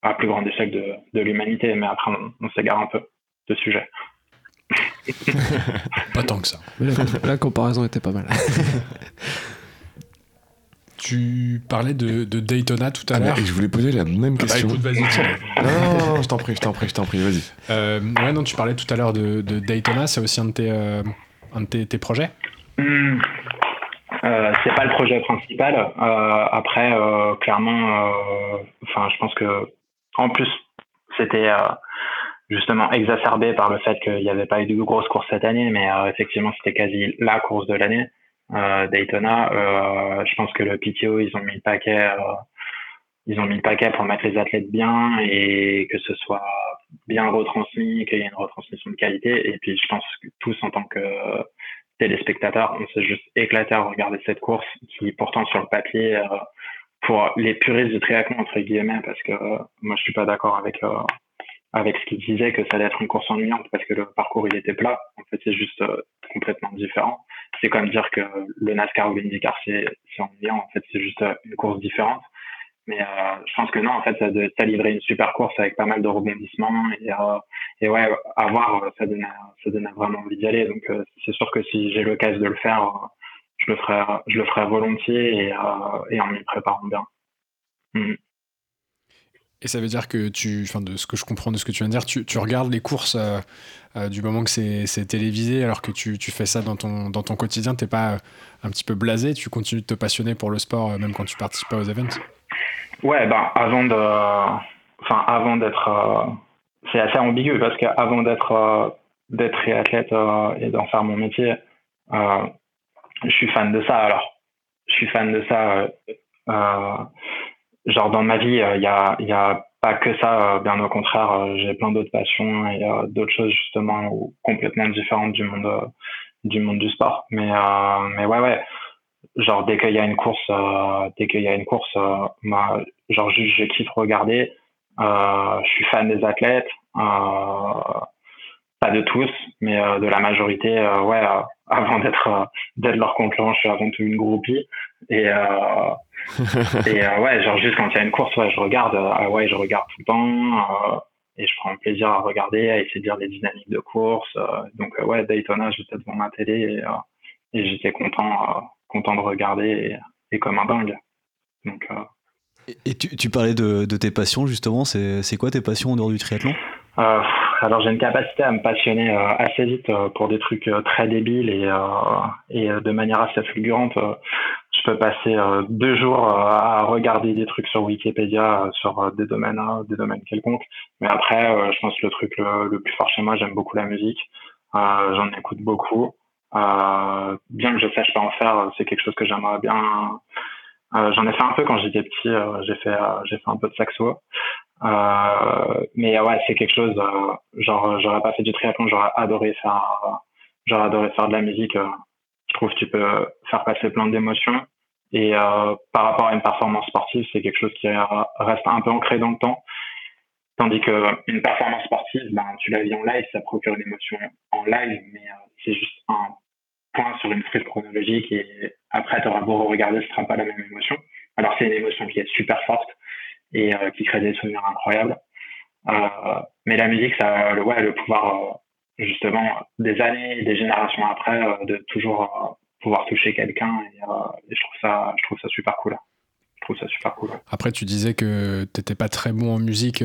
à plus grande échelle de l'humanité. Mais après, on s'égare un peu de sujet. Pas tant que ça. La comparaison était pas mal. Tu parlais de Daytona tout à l'heure. Je voulais poser la même question. Bah, écoute, vas-y. Non, je t'en prie, vas-y. Ouais, non, tu parlais tout à l'heure de Daytona, c'est aussi un de tes projets? C'est pas le projet principal. Après, clairement, je pense que, en plus, c'était justement exacerbé par le fait qu'il n'y avait pas eu de grosse course cette année, mais effectivement, c'était quasi la course de l'année. Daytona, je pense que le PTO ils ont mis le paquet pour mettre les athlètes bien et que ce soit bien retransmis, qu'il y ait une retransmission de qualité. Et puis je pense que tous en tant que téléspectateurs, on s'est juste éclaté à regarder cette course qui pourtant sur le papier, pour les puristes du triathlon entre guillemets, parce que moi je suis pas d'accord avec ce qu'ils disaient, que ça allait être une course ennuyante parce que le parcours il était plat. En fait, c'est juste complètement différent. C'est comme dire que le NASCAR ou l'IndyCar c'est ennuyant. En fait, c'est juste une course différente. Mais je pense que non, en fait, ça livrait une super course avec pas mal de rebondissements et ouais, à voir, ça donnait vraiment envie d'y aller. Donc c'est sûr que si j'ai l'occasion de le faire, je le ferai volontiers et en m'y préparant bien. Mm. Et ça veut dire que de ce que je comprends de ce que tu viens de dire, tu regardes les courses du moment que c'est télévisé, alors que tu fais ça dans ton quotidien, t'es pas un petit peu blasé, tu continues de te passionner pour le sport même quand tu participes pas aux events? Ouais, avant d'être, c'est assez ambigu parce qu'avant d'être triathlète et d'en faire mon métier, je suis fan de ça. Alors, je suis fan de ça. Genre dans ma vie, il y a pas que ça, bien au contraire, j'ai plein d'autres passions et d'autres choses justement complètement différentes du monde du sport. Mais ouais. Genre dès qu'il y a une course, moi, genre juste je kiffe regarder. Je suis fan des athlètes, pas de tous, mais de la majorité. Ouais, avant d'être leur concurrent, je suis avant tout une groupie et. Et ouais, genre juste quand il y a une course, ouais, je regarde tout le temps et je prends plaisir à regarder, à essayer de dire les dynamiques de course. Donc ouais, Daytona, j'étais devant ma télé et j'étais content de regarder et comme un dingue. Donc. Et tu parlais de tes passions justement. C'est quoi tes passions en dehors du triathlon? Alors j'ai une capacité à me passionner assez vite pour des trucs très débiles et de manière assez fulgurante. Je peux passer 2 jours à regarder des trucs sur Wikipédia sur des domaines quelconques. Mais après, je pense que le truc le plus fort chez moi, j'aime beaucoup la musique. J'en écoute beaucoup. Bien que je sache pas en faire, c'est quelque chose que j'aimerais bien. J'en ai fait un peu quand j'étais petit. J'ai fait un peu de saxo. Mais ouais, c'est quelque chose. Genre, j'aurais pas fait du triathlon, j'aurais adoré faire de la musique. Je trouve que tu peux faire passer plein d'émotions et par rapport à une performance sportive, c'est quelque chose qui reste un peu ancré dans le temps. Tandis qu'une performance sportive, tu la vis en live, ça procure une émotion en live, mais c'est juste un point sur une frise chronologique et après, tu auras beau regarder, ce sera pas la même émotion. Alors, c'est une émotion qui est super forte et qui crée des souvenirs incroyables. Mais la musique, ça a le pouvoir... justement des années, des générations après, de toujours pouvoir toucher quelqu'un et je trouve ça super cool. Après, tu disais que t'étais pas très bon en musique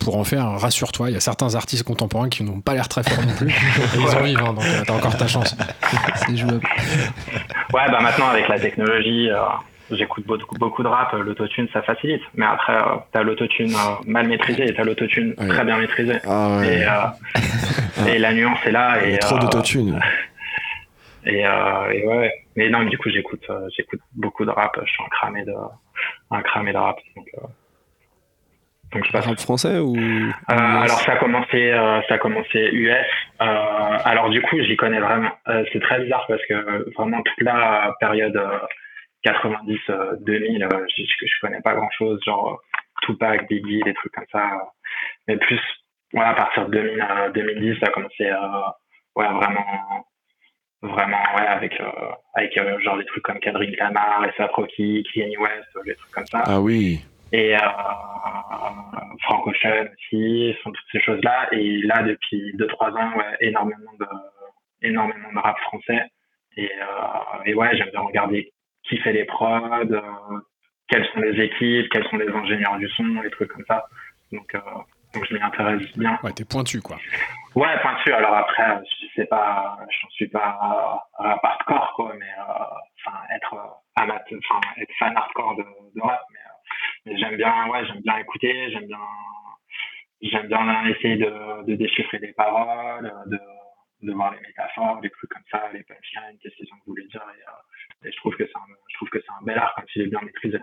pour en faire. Rassure-toi, il y a certains artistes contemporains qui n'ont pas l'air très forts non plus. Et ils en vivent, hein, donc t'as encore ta chance. C'est jouable. Ouais, maintenant avec la technologie, j'écoute beaucoup de rap. L'autotune, ça facilite. Mais après, t'as l'autotune mal maîtrisée et t'as l'autotune très bien maîtrisée. Ah, ouais. Et la nuance est là. Et, trop d'autotune. Et ouais. Mais non, mais du coup, j'écoute beaucoup de rap. Je suis un cramé de rap. Donc je passe. Rap français ou alors ça a commencé US. Alors du coup, j'y connais vraiment. C'est très bizarre parce que vraiment toute la période 90 2000, je connais pas grand chose. Genre Tupac, Biggie, des trucs comme ça. Mais plus. Ouais, à partir de 2000 à 2010, ça a commencé avec genre des trucs comme Kendrick Lamar, S.A. Proki, Kanye West, des trucs comme ça. Ah oui. Et Frank Ocean aussi, sont toutes ces choses-là. Et là, depuis 2-3 ans, ouais, énormément de rap français. Et ouais, j'aime bien regarder qui fait les prods, quelles sont les équipes, quels sont les ingénieurs du son, les trucs comme ça. Donc je m'y intéresse bien. Ouais, t'es pointu, quoi. Ouais, pointu. Alors après, j'en suis pas hardcore, quoi, mais être fan hardcore de rap, mais j'aime bien écouter, j'aime bien essayer de déchiffrer les paroles, de voir les métaphores, des trucs comme ça, les punchlines, qu'est-ce qu'ils ont voulu dire, et je trouve que c'est un bel art quand il est bien maîtrisé.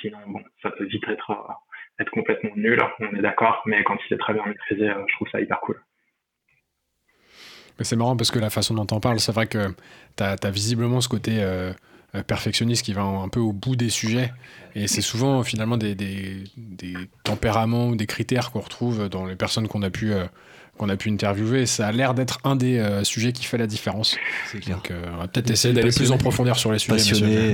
Sinon, bon, ça peut vite être complètement nul, on est d'accord, mais quand il est très bien maîtrisé, je trouve ça hyper cool. Mais c'est marrant parce que la façon dont t'en parles, c'est vrai que t'as visiblement ce côté perfectionniste qui va un peu au bout des sujets, et c'est souvent finalement des tempéraments ou des critères qu'on retrouve dans les personnes qu'on a pu interviewer. Ça a l'air d'être un des sujets qui fait la différence. C'est clair. Donc on va peut-être essayer d'aller plus en profondeur sur les sujets. Passionné.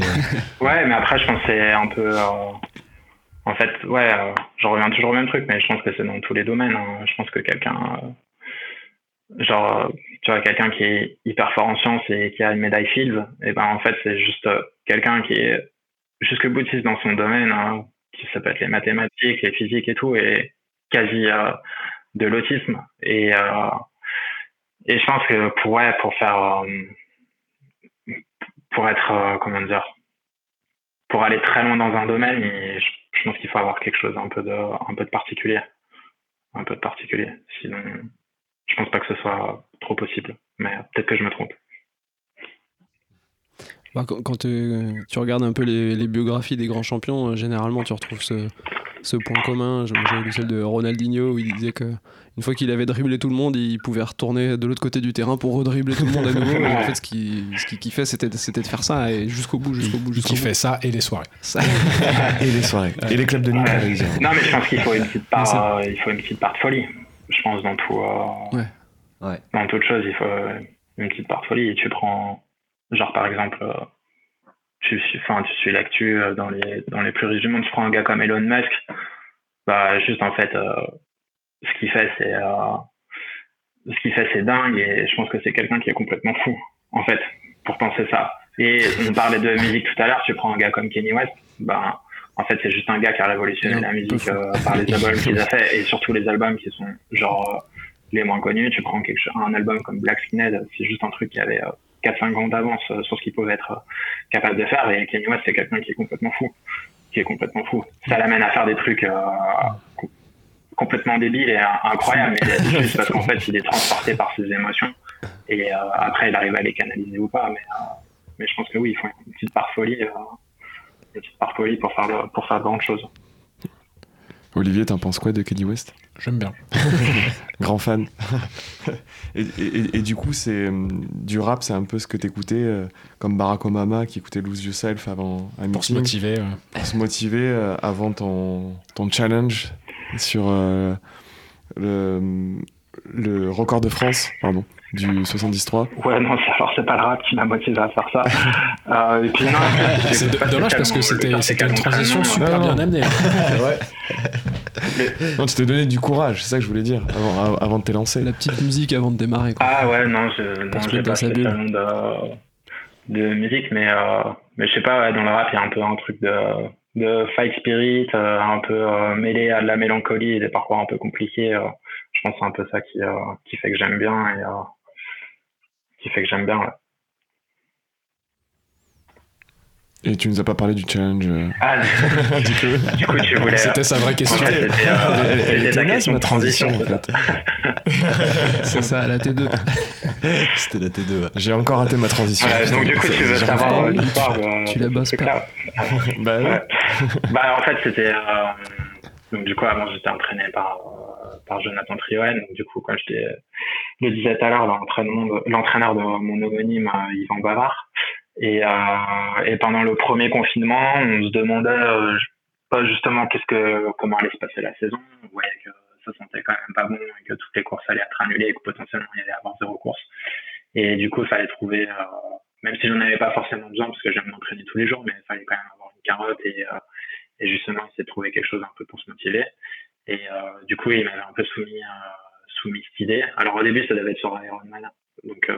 Ouais, mais après je pense que c'est un peu... en fait, ouais, j'en reviens toujours au même truc, mais je pense que c'est dans tous les domaines. Hein. Je pense que quelqu'un... genre, tu vois, quelqu'un qui est hyper fort en sciences et qui a une médaille Fields, et ben en fait, c'est juste quelqu'un qui est jusque boutiste dans son domaine, hein, qui ça peut être les mathématiques, les physiques et tout, et quasi de l'autisme. Et je pense que pour aller très loin dans un domaine, je pense qu'il faut avoir quelque chose un peu de particulier, sinon je pense pas que ce soit trop possible, mais peut-être que je me trompe. Quand tu regardes un peu les biographies des grands champions, généralement tu retrouves ce point commun. J'ai lu celle de Ronaldinho où il disait qu'une fois qu'il avait dribblé tout le monde, il pouvait retourner de l'autre côté du terrain pour redribler tout le monde à nouveau. En fait, ce qu'il kiffait, c'était de faire ça et jusqu'au bout. Il kiffait ça et les soirées. Et les clubs de nuit. Non, mais je pense qu'il faut une petite part de folie. Je pense dans tout, ouais. Dans toute chose, il faut une petite part de folie. Et tu prends, genre par exemple, tu suis l'actu dans les plus riches du monde. Tu prends un gars comme Elon Musk, bah juste en fait, ce qu'il fait c'est dingue. Et je pense que c'est quelqu'un qui est complètement fou, en fait, pour penser ça. Et on parlait de musique tout à l'heure. Tu prends un gars comme Kanye West, bah en fait, c'est juste un gars qui a révolutionné la musique par les albums qu'il a fait, et surtout les albums qui sont genre les moins connus. Tu prends un album comme Black Skinhead, c'est juste un truc qui avait 4-5 ans d'avance sur ce qu'il pouvait être capable de faire, et Kanye West, c'est quelqu'un qui est complètement fou. Ça l'amène à faire des trucs complètement débiles et incroyables, mais juste parce qu'en fait, il est transporté par ses émotions, et après, il arrive à les canaliser ou pas, mais je pense que oui, il faut une petite part folie, pour faire de grandes choses. Olivier, t'en penses quoi de Kanye West ? J'aime bien. Grand fan. Et du coup, c'est du rap, c'est un peu ce que t'écoutais, comme Barack Obama qui écoutait Lose Yourself avant un meeting. Pour se motiver. Ouais. Pour se motiver avant ton challenge sur le record de France, pardon. Du 73. Ouais, non, alors c'est pas le rap qui m'a motivé à faire ça. Et puis, non, c'est dommage parce que c'était une transition super bien amenée. Ouais. Non, tu t'es donné du courage, c'est ça que je voulais dire, avant de te lancer. La petite musique avant de démarrer, quoi. Ah ouais, non, j'ai pas spécialement de musique, mais je sais pas, ouais, dans le rap, il y a un peu un truc de fight spirit, un peu mêlé à de la mélancolie et des parcours un peu compliqués. Je pense que c'est un peu ça qui fait que j'aime bien et qui fait que j'aime bien. Ouais. Et tu nous as pas parlé du challenge. Ah, du coup, tu voulais. C'était sa vraie question. En fait, c'était la question de transition. En fait. C'est ça, la T2. C'était la T2. Ouais. J'ai encore raté ma transition. Ouais, donc du coup, tu veux savoir l'histoire. Tu la bosses pas. Bah, ouais. Bah en fait, c'était. Donc du coup, avant, j'étais entraîné par Jonathan Trioen. Donc du coup, quand j'étais le disais tout à l'heure, l'entraîneur de mon homonyme Yvan Bavard. Et pendant le premier confinement, on se demandait pas justement comment allait se passer la saison. On voyait que ça sentait quand même pas bon et que toutes les courses allaient être annulées et que potentiellement il allait y avoir 0 course. Et du coup, il fallait trouver, même si j'en avais pas forcément besoin parce que j'aime m'entraîner tous les jours, mais il fallait quand même avoir une carotte et justement essayer de trouver quelque chose un peu pour se motiver. Et du coup, il m'avait un peu soumis cette idée. Alors au début, ça devait être sur Ironman, donc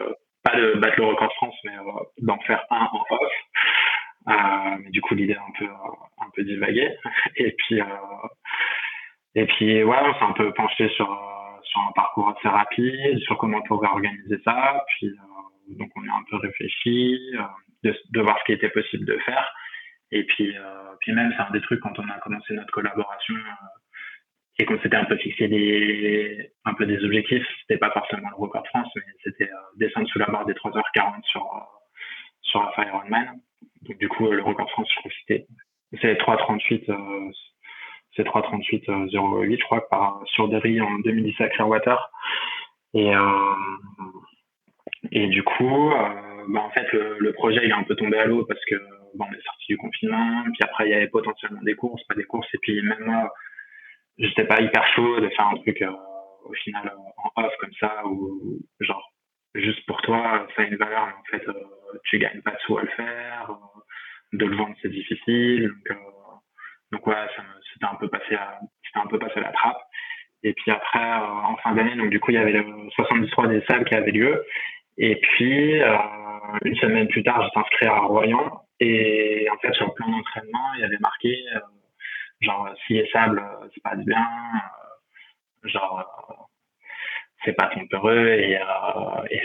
pas de battre le record de France, mais d'en faire un en off. Du coup, l'idée un peu divaguée. Et puis ouais, on s'est un peu penché sur un parcours assez rapide, sur comment on pourrait organiser ça. Puis donc on a un peu réfléchi, de voir ce qui était possible de faire. Et puis même, c'est un des trucs, quand on a commencé notre collaboration et qu'on s'était un peu fixé des objectifs, c'était pas forcément le record de France, mais c'était descendre sous la barre des 3h40 sur la Ironman. Donc du coup, le record de France, je trouve que c'est 3h38, 08, je crois, sur Derry en 2010 à Clearwater. Et du coup, en fait, le projet, il est un peu tombé à l'eau parce que on est sorti du confinement, puis après il y avait potentiellement pas des courses, et puis même moi, j'étais pas hyper chaud de faire un truc au final en off comme ça, ou genre juste pour toi, ça a une valeur, mais en fait tu gagnes pas de sous à le faire, de le vendre c'est difficile, donc ouais, c'était un peu passé à la trappe. Et puis après en fin d'année, donc du coup il y avait le 73 des sables qui avait lieu, et puis une semaine plus tard j'étais inscrit à Rouen. Et en fait, sur le plan d'entraînement, il y avait marqué, si les sables, c'est pas du bien, c'est pas tempeureux et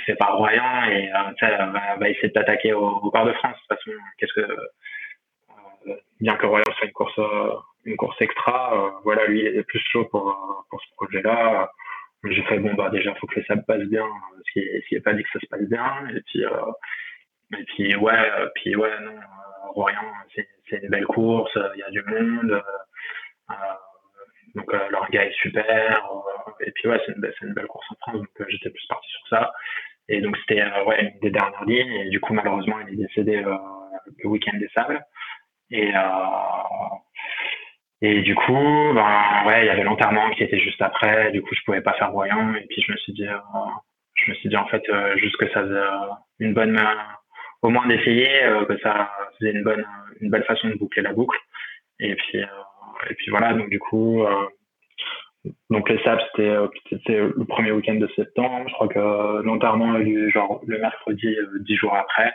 c'est pas royant, et ça va essayer de t'attaquer au Tour de France. De toute façon, bien que Royant soit une course extra, voilà, lui, il était plus chaud pour ce projet-là. J'ai fait, déjà, faut que les sables passent bien, parce qu'il n'est pas dit que ça se passe bien, et puis non, Rouen, c'est une belle course, il y a du monde, donc leur gars est super, et puis ouais, c'est une belle course en France, donc j'étais plus parti sur ça. Et donc c'était une des dernières lignes, et du coup malheureusement il est décédé le week-end des sables. Et du coup, il y avait l'enterrement qui était juste après, du coup je pouvais pas faire Rouen, et puis je me suis dit en fait juste que ça faisait une bonne... au moins d'essayer, que ça faisait une belle façon de boucler la boucle. Et puis voilà, donc du coup, donc les sables, c'était le premier week-end de septembre. Je crois que l'enterrement a eu genre le mercredi, 10 jours après.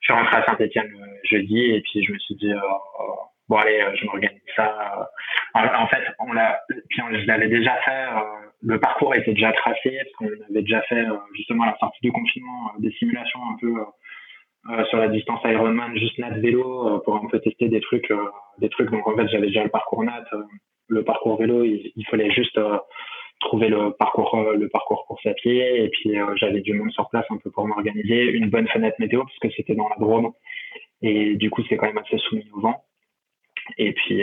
Je suis rentré à Saint-Etienne jeudi, et puis je me suis dit, je m'organise ça. En fait, je l'avais déjà fait, le parcours était déjà tracé, parce qu'on avait déjà fait, justement, à la sortie du confinement, des simulations un peu... sur la distance Ironman, juste nat vélo, pour un peu tester des trucs. Donc en fait j'avais déjà le parcours nat, le parcours vélo, il fallait juste trouver le parcours course à pied, et puis j'avais du monde sur place un peu pour m'organiser, une bonne fenêtre météo parce que c'était dans la Drôme et du coup c'est quand même assez soumis au vent. Et puis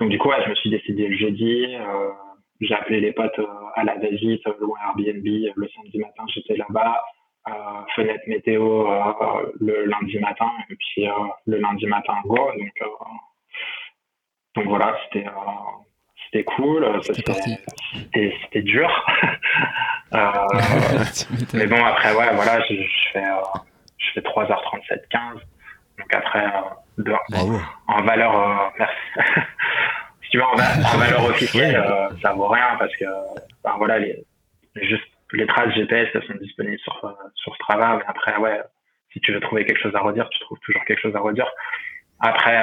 donc du coup je me suis décidé le jeudi, j'ai appelé les potes à la visite, loin Airbnb, le samedi matin j'étais là-bas. Fenêtre météo le lundi matin, et puis le lundi matin gros, donc voilà, c'était cool, c'était dur. Mais bon, après ouais, voilà, je fais 3h37.15, donc après en valeur si tu veux, en valeur officielle, ça vaut rien, parce que voilà, les traces GPS, elles sont disponibles sur Strava, mais après, ouais, si tu veux trouver quelque chose à redire, tu trouves toujours quelque chose à redire. Après,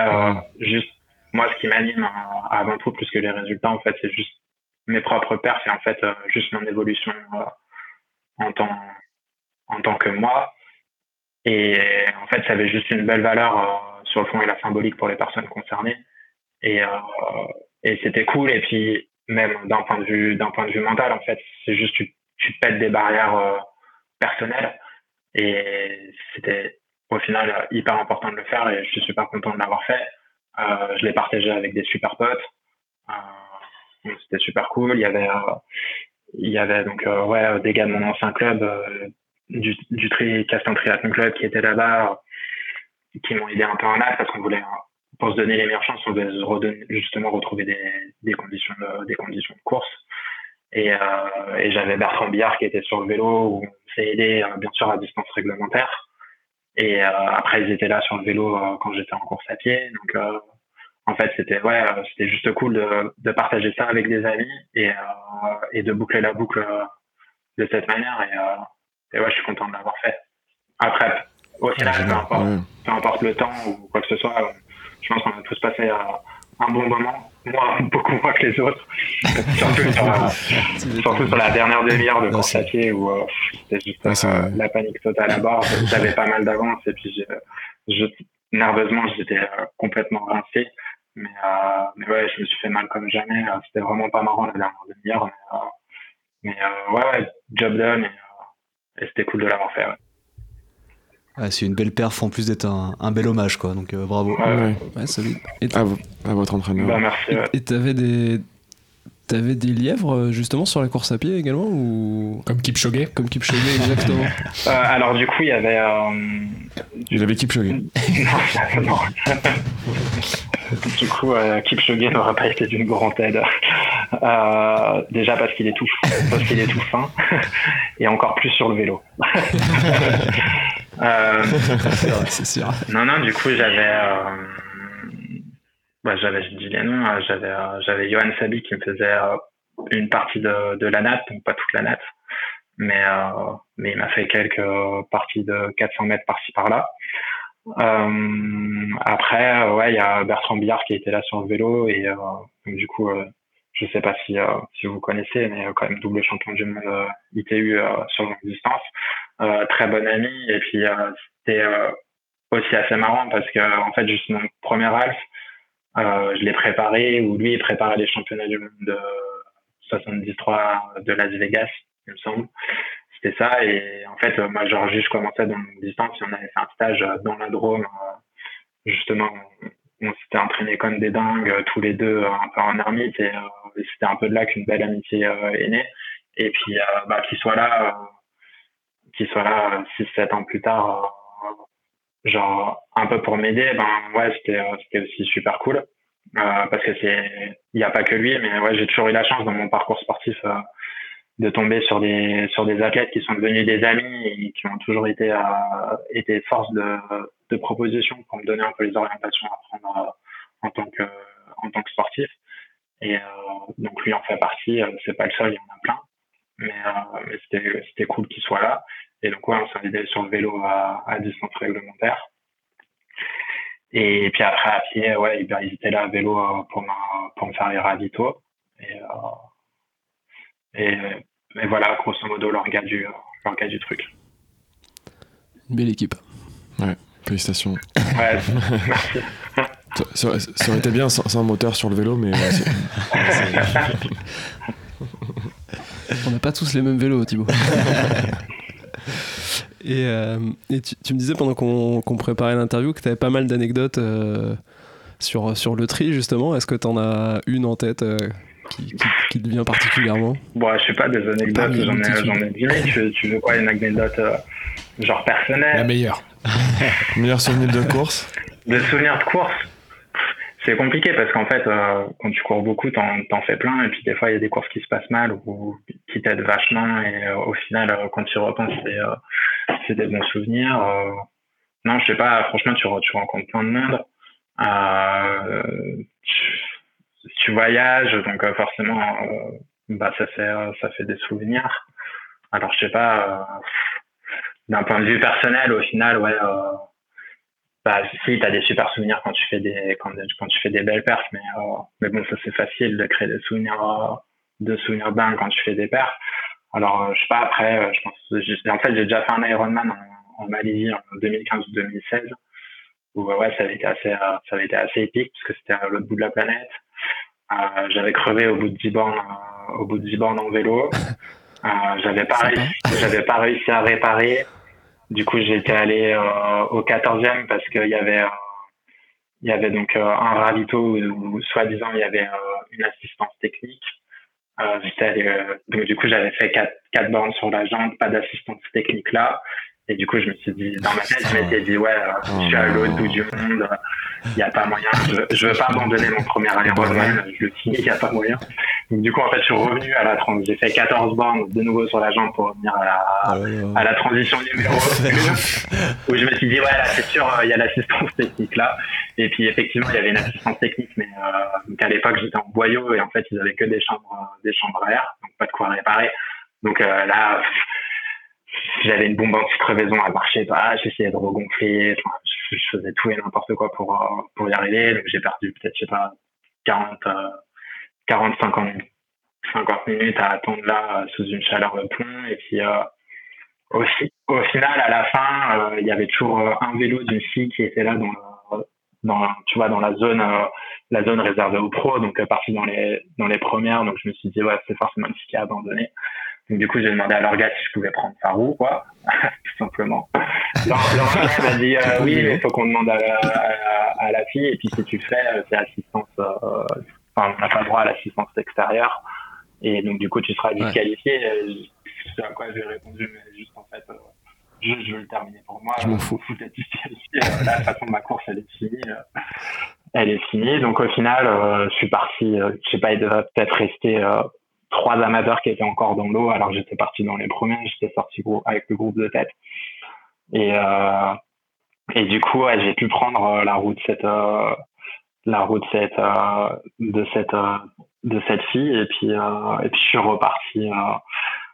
juste, moi, ce qui m'anime avant tout, plus que les résultats, en fait, c'est juste mes propres perfs, et en fait, juste mon évolution en tant que moi. Et en fait, ça avait juste une belle valeur sur le fond et la symbolique pour les personnes concernées. Et c'était cool, et puis, même d'un point de vue mental, en fait, c'est juste... tu pètes des barrières personnelles, et c'était au final hyper important de le faire, et je suis super content de l'avoir fait. Je l'ai partagé avec des super potes, donc c'était super cool. Il y avait donc des gars de mon ancien club, du Pinta Triathlon Club, qui étaient là-bas, qui m'ont aidé un peu en live, parce qu'on voulait, pour se donner les meilleures chances, on voulait justement retrouver des conditions de course. Et j'avais Bertrand Billard qui était sur le vélo, où on s'est aidé, bien sûr, à distance réglementaire. Et après, ils étaient là sur le vélo quand j'étais en course à pied. Donc, en fait, c'était juste cool de partager ça avec des amis, et de boucler la boucle de cette manière. Et ouais, je suis content de l'avoir fait. Après, au final, peu importe le temps ou quoi que ce soit, je pense qu'on a tous passé un bon moment, moi beaucoup moins que les autres, surtout, surtout sur la dernière demi-heure de course à pied où c'était juste la panique totale à bord. J'avais pas mal d'avance et puis nerveusement j'étais complètement rincé, mais ouais, je me suis fait mal comme jamais. C'était vraiment pas marrant la dernière demi-heure, mais job done, et c'était cool de l'avoir fait. Ouais, c'est une belle perf en plus d'être un bel hommage, quoi. Donc bravo. Ouais, solide. Et à votre entraîneur. Bah, merci. Ouais. Et t'avais des lièvres justement sur la course à pied également ou comme Kipchoge exactement. Alors du coup il y avait. Il avait Kipchoge. Non. Du coup, Kipchoge n'aura pas été d'une grande aide. Déjà parce qu'il est tout fin, et encore plus sur le vélo. C'est sûr. Non, du coup, j'avais Johan Sabi qui me faisait une partie de la natte, donc pas toute la natte, mais il m'a fait quelques parties de 400 mètres par-ci par-là. Après, il y a Bertrand Billard qui était là sur le vélo et du coup, je sais pas si vous connaissez, mais quand même double champion du monde ITU sur longue distance, très bon ami. Et puis c'était aussi assez marrant parce que en fait juste mon premier half, je l'ai préparé où lui il préparait les championnats du monde de 73 de Las Vegas, il me semble. C'était ça, et en fait, moi, Georgie, je commençais dans longue distance, et on avait fait un stage dans la Drôme. Justement, on s'était entraînés comme des dingues, tous les deux, un peu en ermite, et c'était un peu de là qu'une belle amitié est née. Et puis, qu'il soit là 6-7 ans plus tard, genre, un peu pour m'aider, c'était aussi super cool. Parce que il n'y a pas que lui, mais ouais, j'ai toujours eu la chance dans mon parcours sportif, de tomber sur des athlètes qui sont devenus des amis et qui ont toujours été force de proposition pour me donner un peu les orientations à prendre en tant que sportif. Et donc lui en fait partie, c'est pas le seul, il y en a plein. Mais c'était cool qu'il soit là. Et donc on s'est aidé sur le vélo à distance réglementaire. Et puis après à pied, ils étaient là à vélo pour me faire les ravitaux. Et voilà, grosso modo, leur gars du truc. Une belle équipe. Ouais, félicitations. Ouais, merci. Ça aurait été bien sans moteur sur le vélo, mais... On n'a pas tous les mêmes vélos, Thibaut. Et tu me disais, pendant qu'on préparait l'interview, que tu avais pas mal d'anecdotes sur le tri, justement. Est-ce que tu en as une en tête qui devient particulièrement... Bon, je sais pas, des anecdotes, j'en ai dit, tu veux quoi, une anecdote genre personnelle? La meilleure. Meilleur souvenir de course? Le souvenir de course, c'est compliqué parce qu'en fait, quand tu cours beaucoup, t'en fais plein et puis des fois, il y a des courses qui se passent mal ou qui t'aident vachement et au final, quand tu repenses, c'est des bons souvenirs. Non, je sais pas, franchement, tu rencontres plein de monde. Tu voyages, donc forcément, ça fait des souvenirs. Alors, je sais pas, d'un point de vue personnel, au final, si, t'as des super souvenirs quand tu fais des belles perfs, mais bon, ça, c'est facile de créer des souvenirs dingues quand tu fais des perfs. Alors, je sais pas, après, je pense, en fait, j'ai déjà fait un Ironman en Malaisie en 2015 ou 2016, où, ça avait été assez épique, parce que c'était à l'autre bout de la planète. J'avais crevé au bout de 10 bornes en vélo. J'avais pas réussi à réparer. Du coup, j'étais allé au 14e parce que il y avait donc un ravito où soi-disant il y avait une assistance technique. Donc du coup, j'avais fait 4 bornes sur la jambe, pas d'assistance technique là. Et du coup, je me suis dit, dans ma tête, je suis à l'autre bout du monde, il n'y a pas moyen, je veux pas abandonner mon premier Ironman, je le finis, il n'y a pas moyen. Donc, du coup, en fait, je suis revenu à la transition. J'ai fait 14 bornes de nouveau sur la jambe pour revenir à la transition numéro 1, où je me suis dit, là, c'est sûr, il y a l'assistance technique là. Et puis, effectivement, il y avait une assistance technique, mais donc à l'époque, j'étais en boyau et en fait, ils avaient que des chambres à air, donc pas de quoi réparer. Donc là, J'avais une bombe anti-crevaison, elle marchait pas, j'essayais de regonfler, enfin, je faisais tout et n'importe quoi pour y arriver. Donc j'ai perdu peut-être, je sais pas, 40 minutes à attendre là sous une chaleur de plomb. Et puis au final, à la fin, il y avait toujours un vélo d'une fille qui était là dans la zone réservée aux pros, donc partie dans les premières. Donc je me suis dit ouais, c'est forcément une fille qui a abandonné. Donc du coup j'ai demandé à leur gars si je pouvais prendre sa roue, quoi, tout simplement. L'enfant m'a dit oui, mais faut qu'on demande à la fille, et puis si tu fais, c'est assistance, enfin on n'a pas le droit à l'assistance extérieure, et donc du coup tu seras disqualifié. C'est à quoi j'ai répondu, mais juste en fait je veux le terminer pour moi, je m'en fous d'être disqualifié, là de toute façon ma course elle est finie. Donc au final je suis parti, je sais pas, il devrait peut-être rester 3 amateurs qui étaient encore dans l'eau, alors j'étais parti dans les premiers, j'étais sorti avec le groupe de tête, et du coup ouais, j'ai pu prendre la route de cette fille, et puis je suis reparti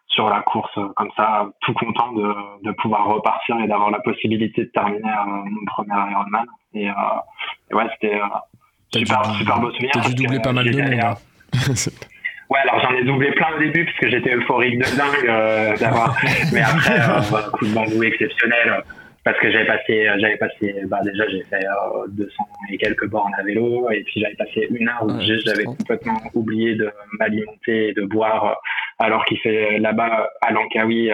sur la course comme ça, tout content de pouvoir repartir et d'avoir la possibilité de terminer mon premier Ironman, et ouais, c'était super beau souvenir. T'as dû doubler pas mal de monde là. Ouais, alors j'en ai doublé plein au début parce que j'étais euphorique de dingue d'avoir, mais après un coup de bambou exceptionnel parce que j'avais passé bah déjà j'ai fait 200 et quelques bornes à vélo, et puis j'avais passé une heure où j'avais complètement oublié de m'alimenter et de boire, alors qu'il fait là-bas à Langkawi,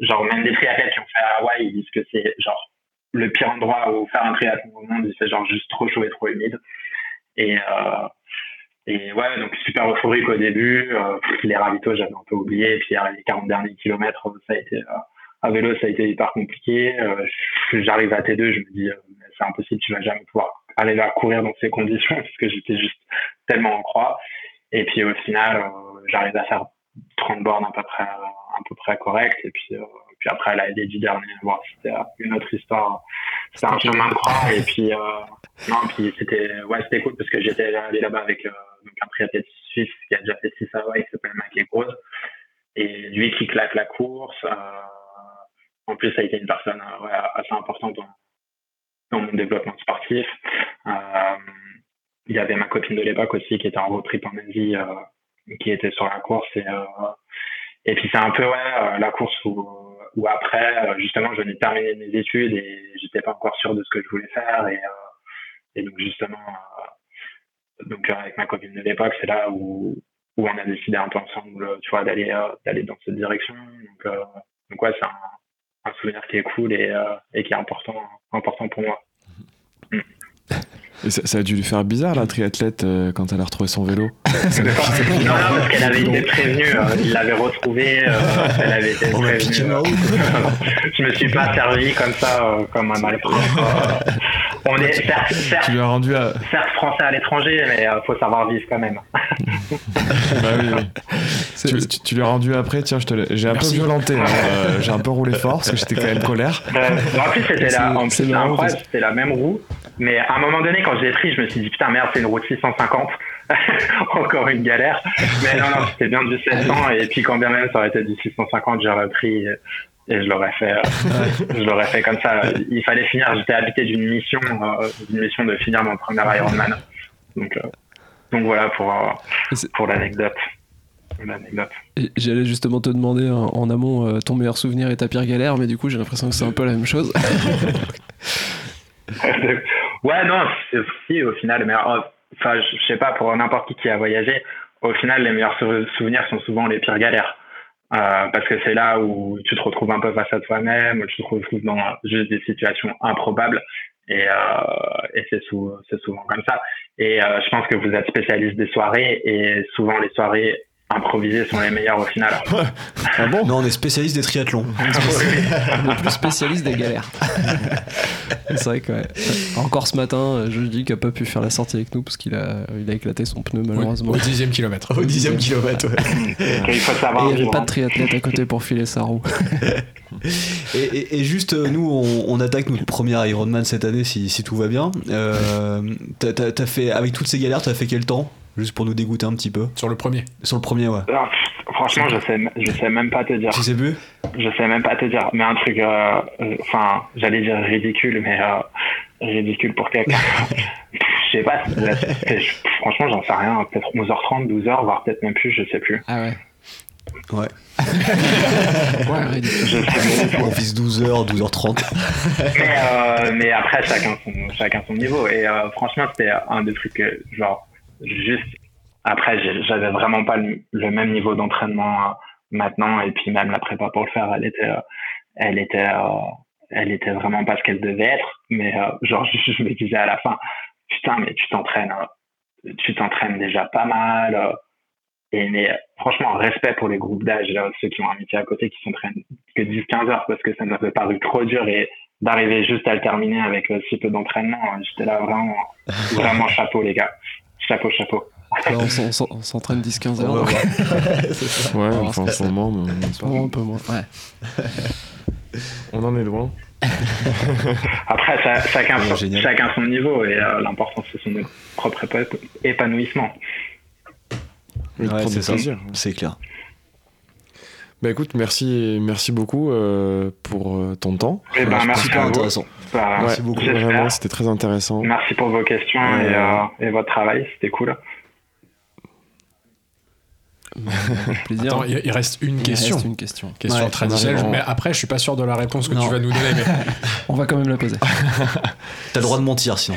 genre même des triathlètes qui ont fait à Hawaï, ils disent que c'est genre le pire endroit où faire un triathlon au monde, il fait genre juste trop chaud et trop humide, et ouais, donc super euphorique au début, les ravitaux j'avais un peu oublié, et puis les 40 derniers kilomètres, ça a été à vélo, ça a été hyper compliqué. J'arrive à T2, je me dis c'est impossible, tu vas jamais pouvoir aller là courir dans ces conditions, parce que j'étais juste tellement en croix. Et puis au final j'arrive à faire 30 bornes à peu près correct, et puis après la D10 dernier, bon, c'était une autre histoire, c'était un chemin de croix, et puis puis c'était cool parce que j'étais allé là-bas avec donc un triathlète suisse qui a déjà fait 6 Hawaï, qui s'appelle Mike Grose, et lui qui claque la course. En plus, ça a été une personne assez importante dans mon développement sportif. Il y avait ma copine de l'époque aussi qui était en road trip en Asie, qui était sur la course. Et puis c'est un peu la course où après, justement, je venais terminer mes études et j'étais pas encore sûr de ce que je voulais faire. Et donc justement, avec ma copine de l'époque, c'est là où on a décidé un peu ensemble, tu vois, d'aller dans cette direction. Donc ouais, c'est un souvenir qui est cool et qui est important pour moi. Et ça a dû lui faire bizarre, la triathlète, quand elle a retrouvé son vélo. Non, parce qu'elle avait été prévenue. Il l'avait retrouvé. Elle avait été prévenue. Je me suis pas servi comme ça, comme un malpropre. On est certes français à l'étranger, mais faut savoir vivre quand même. Bah oui. Tu lui as rendu après, tiens, j'ai un peu violenté, j'ai un peu roulé fort parce que j'étais quand même colère. En plus, c'était la même roue, mais à un moment donné, quand je l'ai pris, je me suis dit putain, merde, c'est une roue de 650, encore une galère. Mais non, c'était bien du 700, et puis quand bien même ça aurait été du 650, j'aurais pris. Et je l'aurais fait comme ça. Il fallait finir. J'étais habité d'une mission de finir mon premier Ironman. Donc voilà pour l'anecdote. J'allais justement te demander en amont ton meilleur souvenir et ta pire galère, mais du coup j'ai l'impression que c'est un peu la même chose. Ouais, non, si au final, mais enfin je sais pas, pour n'importe qui a voyagé, au final les meilleurs souvenirs sont souvent les pires galères. Parce que c'est là où tu te retrouves un peu face à toi-même, où tu te retrouves dans juste des situations improbables, et c'est souvent comme ça. Et je pense que vous êtes spécialiste des soirées, et souvent les soirées improvisées sont les meilleures au final. Ah bon ? Non, on est spécialiste des triathlons. On est plus spécialiste des galères. C'est vrai que encore ce matin, Joji qui a pas pu faire la sortie avec nous parce qu'il a éclaté son pneu malheureusement. Au 10e kilomètre. Au 10e kilomètre, ouais. Il faut savoir. Et il n'y avait pas de triathlète à côté pour filer sa roue. Et juste, nous, on attaque notre premier Ironman cette année si tout va bien. T'as fait, avec toutes ces galères, t'as fait quel temps juste pour nous dégoûter un petit peu. Sur le premier, ouais. Alors, franchement, je sais même pas te dire. Tu sais plus ? Je sais même pas te dire, mais un truc, enfin, j'allais dire ridicule, mais ridicule pour quelqu'un. Je sais pas, franchement, j'en sais rien, peut-être 11h30, 12h, voire peut-être même plus, je sais plus. Ah ouais. Ouais. Ouais, on vise 12h, 12h30. Mais après, chacun son niveau. Et franchement, c'était un des trucs que, genre, juste après, j'avais vraiment pas le même niveau d'entraînement maintenant. Et puis, même la prépa pour le faire, elle était vraiment pas ce qu'elle devait être. Mais, genre, je me disais à la fin, putain, mais tu t'entraînes déjà pas mal. Mais franchement, respect pour les groupes d'âge, ceux qui ont un métier à côté, qui s'entraînent que 10-15 heures, parce que ça m'avait paru trop dur, et d'arriver juste à le terminer avec si peu d'entraînement, j'étais là vraiment chapeau les gars, chapeau. Là, on s'entraîne 10-15 heures. Ouais, c'est ça. Ouais, enfin, en ce moment, un peu moins. Ouais. On en est loin. Après, chacun son niveau, et l'important, c'est son propre épanouissement. Ouais, c'est ça, c'est clair. Bah écoute, merci beaucoup pour ton temps. Et ben, merci à vous. Merci beaucoup, vraiment, c'était très intéressant. Merci pour vos questions et votre travail, c'était cool. Plaisir. Attends, il reste une question. Question traditionnelle, mais après je suis pas sûr de la réponse que tu vas nous donner, mais on va quand même la poser. T'as le droit de mentir sinon.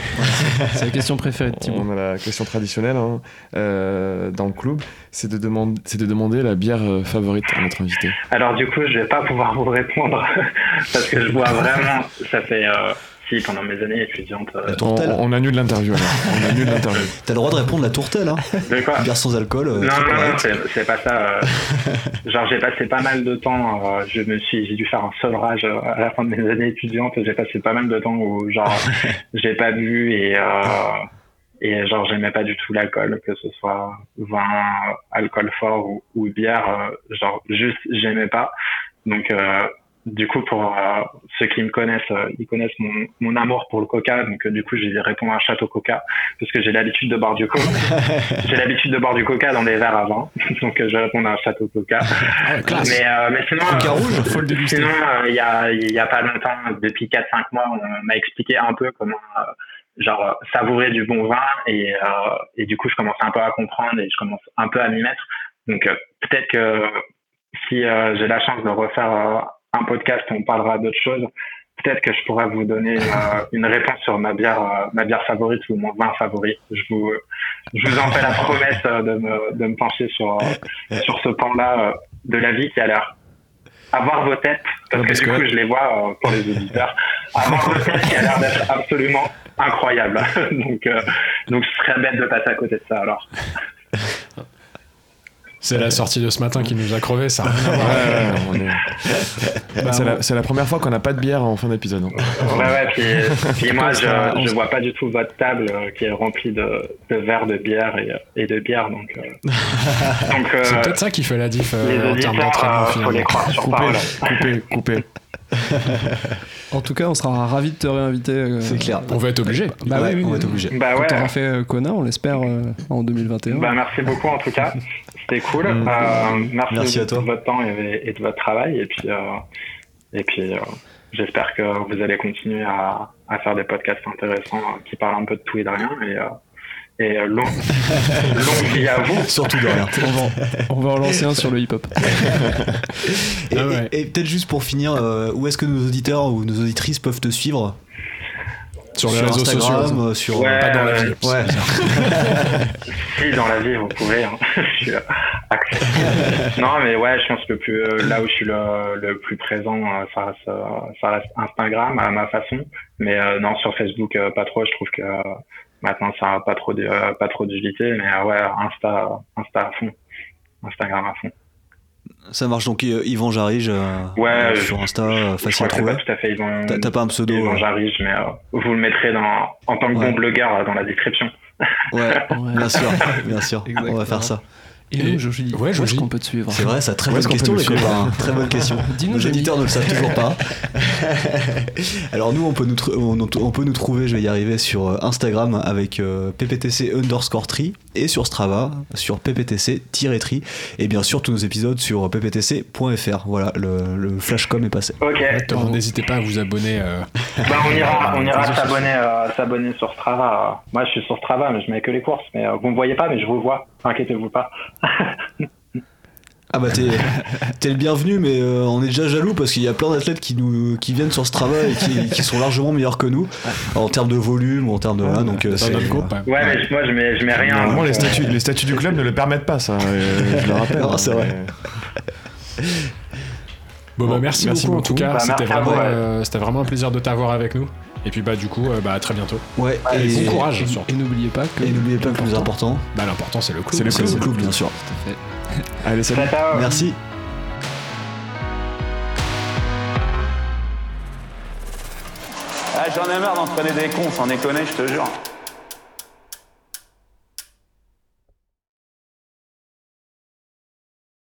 C'est la question préférée de Thibaut. On a la question traditionnelle dans le club, c'est de demander la bière favorite à notre invité. Alors du coup je vais pas pouvoir vous répondre parce que je bois vraiment, ça fait si pendant mes années étudiantes. La tourtelle. On annule l'interview alors. T'as le droit de répondre la tourtelle, hein. De quoi ? Bière sans alcool. Non, c'est pas ça. Genre j'ai passé pas mal de temps. J'ai dû faire un seul rage à la fin de mes années étudiantes. J'ai passé pas mal de temps où genre j'ai pas bu et genre j'aimais pas du tout l'alcool, que ce soit vin, alcool fort ou bière. Genre juste j'aimais pas. Donc du coup, pour ceux qui me connaissent, ils connaissent mon amour pour le coca. Donc, du coup, j'ai répondu à un château coca parce que j'ai l'habitude de boire du coca. J'ai l'habitude de boire du coca dans des verres à vin. Donc, je vais répondre à un château coca. Ah, classe. Mais sinon, coca rouge, faut le déguster. Sinon, il y a pas longtemps, depuis 4-5 mois, on m'a expliqué un peu comment genre savourer du bon vin. Et du coup, je commence un peu à comprendre et je commence un peu à m'y mettre. Donc, peut-être que si j'ai la chance de refaire un podcast où on parlera d'autres choses, peut-être que je pourrais vous donner une réponse sur ma bière favorite ou mon vin favori. Je vous en fais la promesse de me pencher sur ce pan-là de la vie qui a l'air avoir vos têtes, parce que du coup je les vois pour les auditeurs, avoir vos têtes qui a l'air d'être absolument incroyable. Donc ce serait bête de passer à côté de ça alors. C'est la sortie de ce matin qui nous a crevé, ça. C'est la première fois qu'on n'a pas de bière en fin d'épisode. Ouais, puis moi, je vois pas du tout votre table qui est remplie de verres de bière et de bière. Donc, c'est peut-être ça qui fait la diff en termes d'entraînement. Faut les croire sur parole. Couper. En tout cas, on sera ravis de te réinviter. C'est clair. On va être obligé. Bah oui. On va être obligé. Quand on aura fait Kona, on l'espère en 2021. Bah merci beaucoup en tout cas. C'était cool. Merci à toi de votre temps et de votre travail. Et puis, j'espère que vous allez continuer à faire des podcasts intéressants qui parlent un peu de tout et de rien. Et longue vie à vous. Surtout de rien. On va en lancer un sur le hip-hop. Et peut-être juste pour finir, où est-ce que nos auditeurs ou nos auditrices peuvent te suivre ? Sur les réseaux sociaux, sur pas dans la vie. Ouais. Si dans la vie vous pouvez, hein. Je suis non mais ouais, je pense que là où je suis le plus présent, ça reste Instagram à ma façon, mais non sur Facebook pas trop. Je trouve que maintenant ça n'a pas trop d'utilité, mais ouais Insta à fond, Instagram à fond. Ça marche, donc Yvan Jarrige sur Insta, facile à trouver. Tout à fait, t'as pas un pseudo Yvan Jarrige, mais vous le mettrez en tant que bon blogueur dans la description. Ouais, bien sûr, on va faire ça. Et nous, Joji, ouais, où est-ce qu'on peut te suivre? C'est vrai, ça, très bonne question, les copains. Très bonne question. Nos auditeurs ne le savent toujours pas. Alors, nous, on peut nous trouver, je vais y arriver, sur Instagram avec pptc_tri et sur Strava, sur pptc-tri. Et bien sûr, tous nos épisodes sur pptc.fr. Voilà, le flashcom est passé. Ok. Attends, n'hésitez pas à vous abonner. On ira s'abonner sur Strava. Moi, je suis sur Strava, mais je mets que les courses. Mais vous ne me voyez pas, mais je vous vois. Inquiétez-vous pas. Ah bah t'es le bienvenu, mais on est déjà jaloux parce qu'il y a plein d'athlètes qui viennent sur Strava et qui sont largement meilleurs que nous en termes de volume, en termes de là, donc c'est notre groupe. Ouais, mais moi je mets rien. Normalement les statuts du club ne le permettent pas, ça. Je le rappelle. Non, c'est vrai. Bon bah merci beaucoup en tout cas. C'était vraiment un plaisir de t'avoir avec nous. Et puis du coup à très bientôt. Ouais. Et bon courage. Et n'oubliez pas que le plus important. Bah l'important c'est le club. C'est le club bien sûr. Tout à fait. Allez, salut. Merci. Ah, j'en ai marre d'entraîner des cons, sans déconner, je te jure.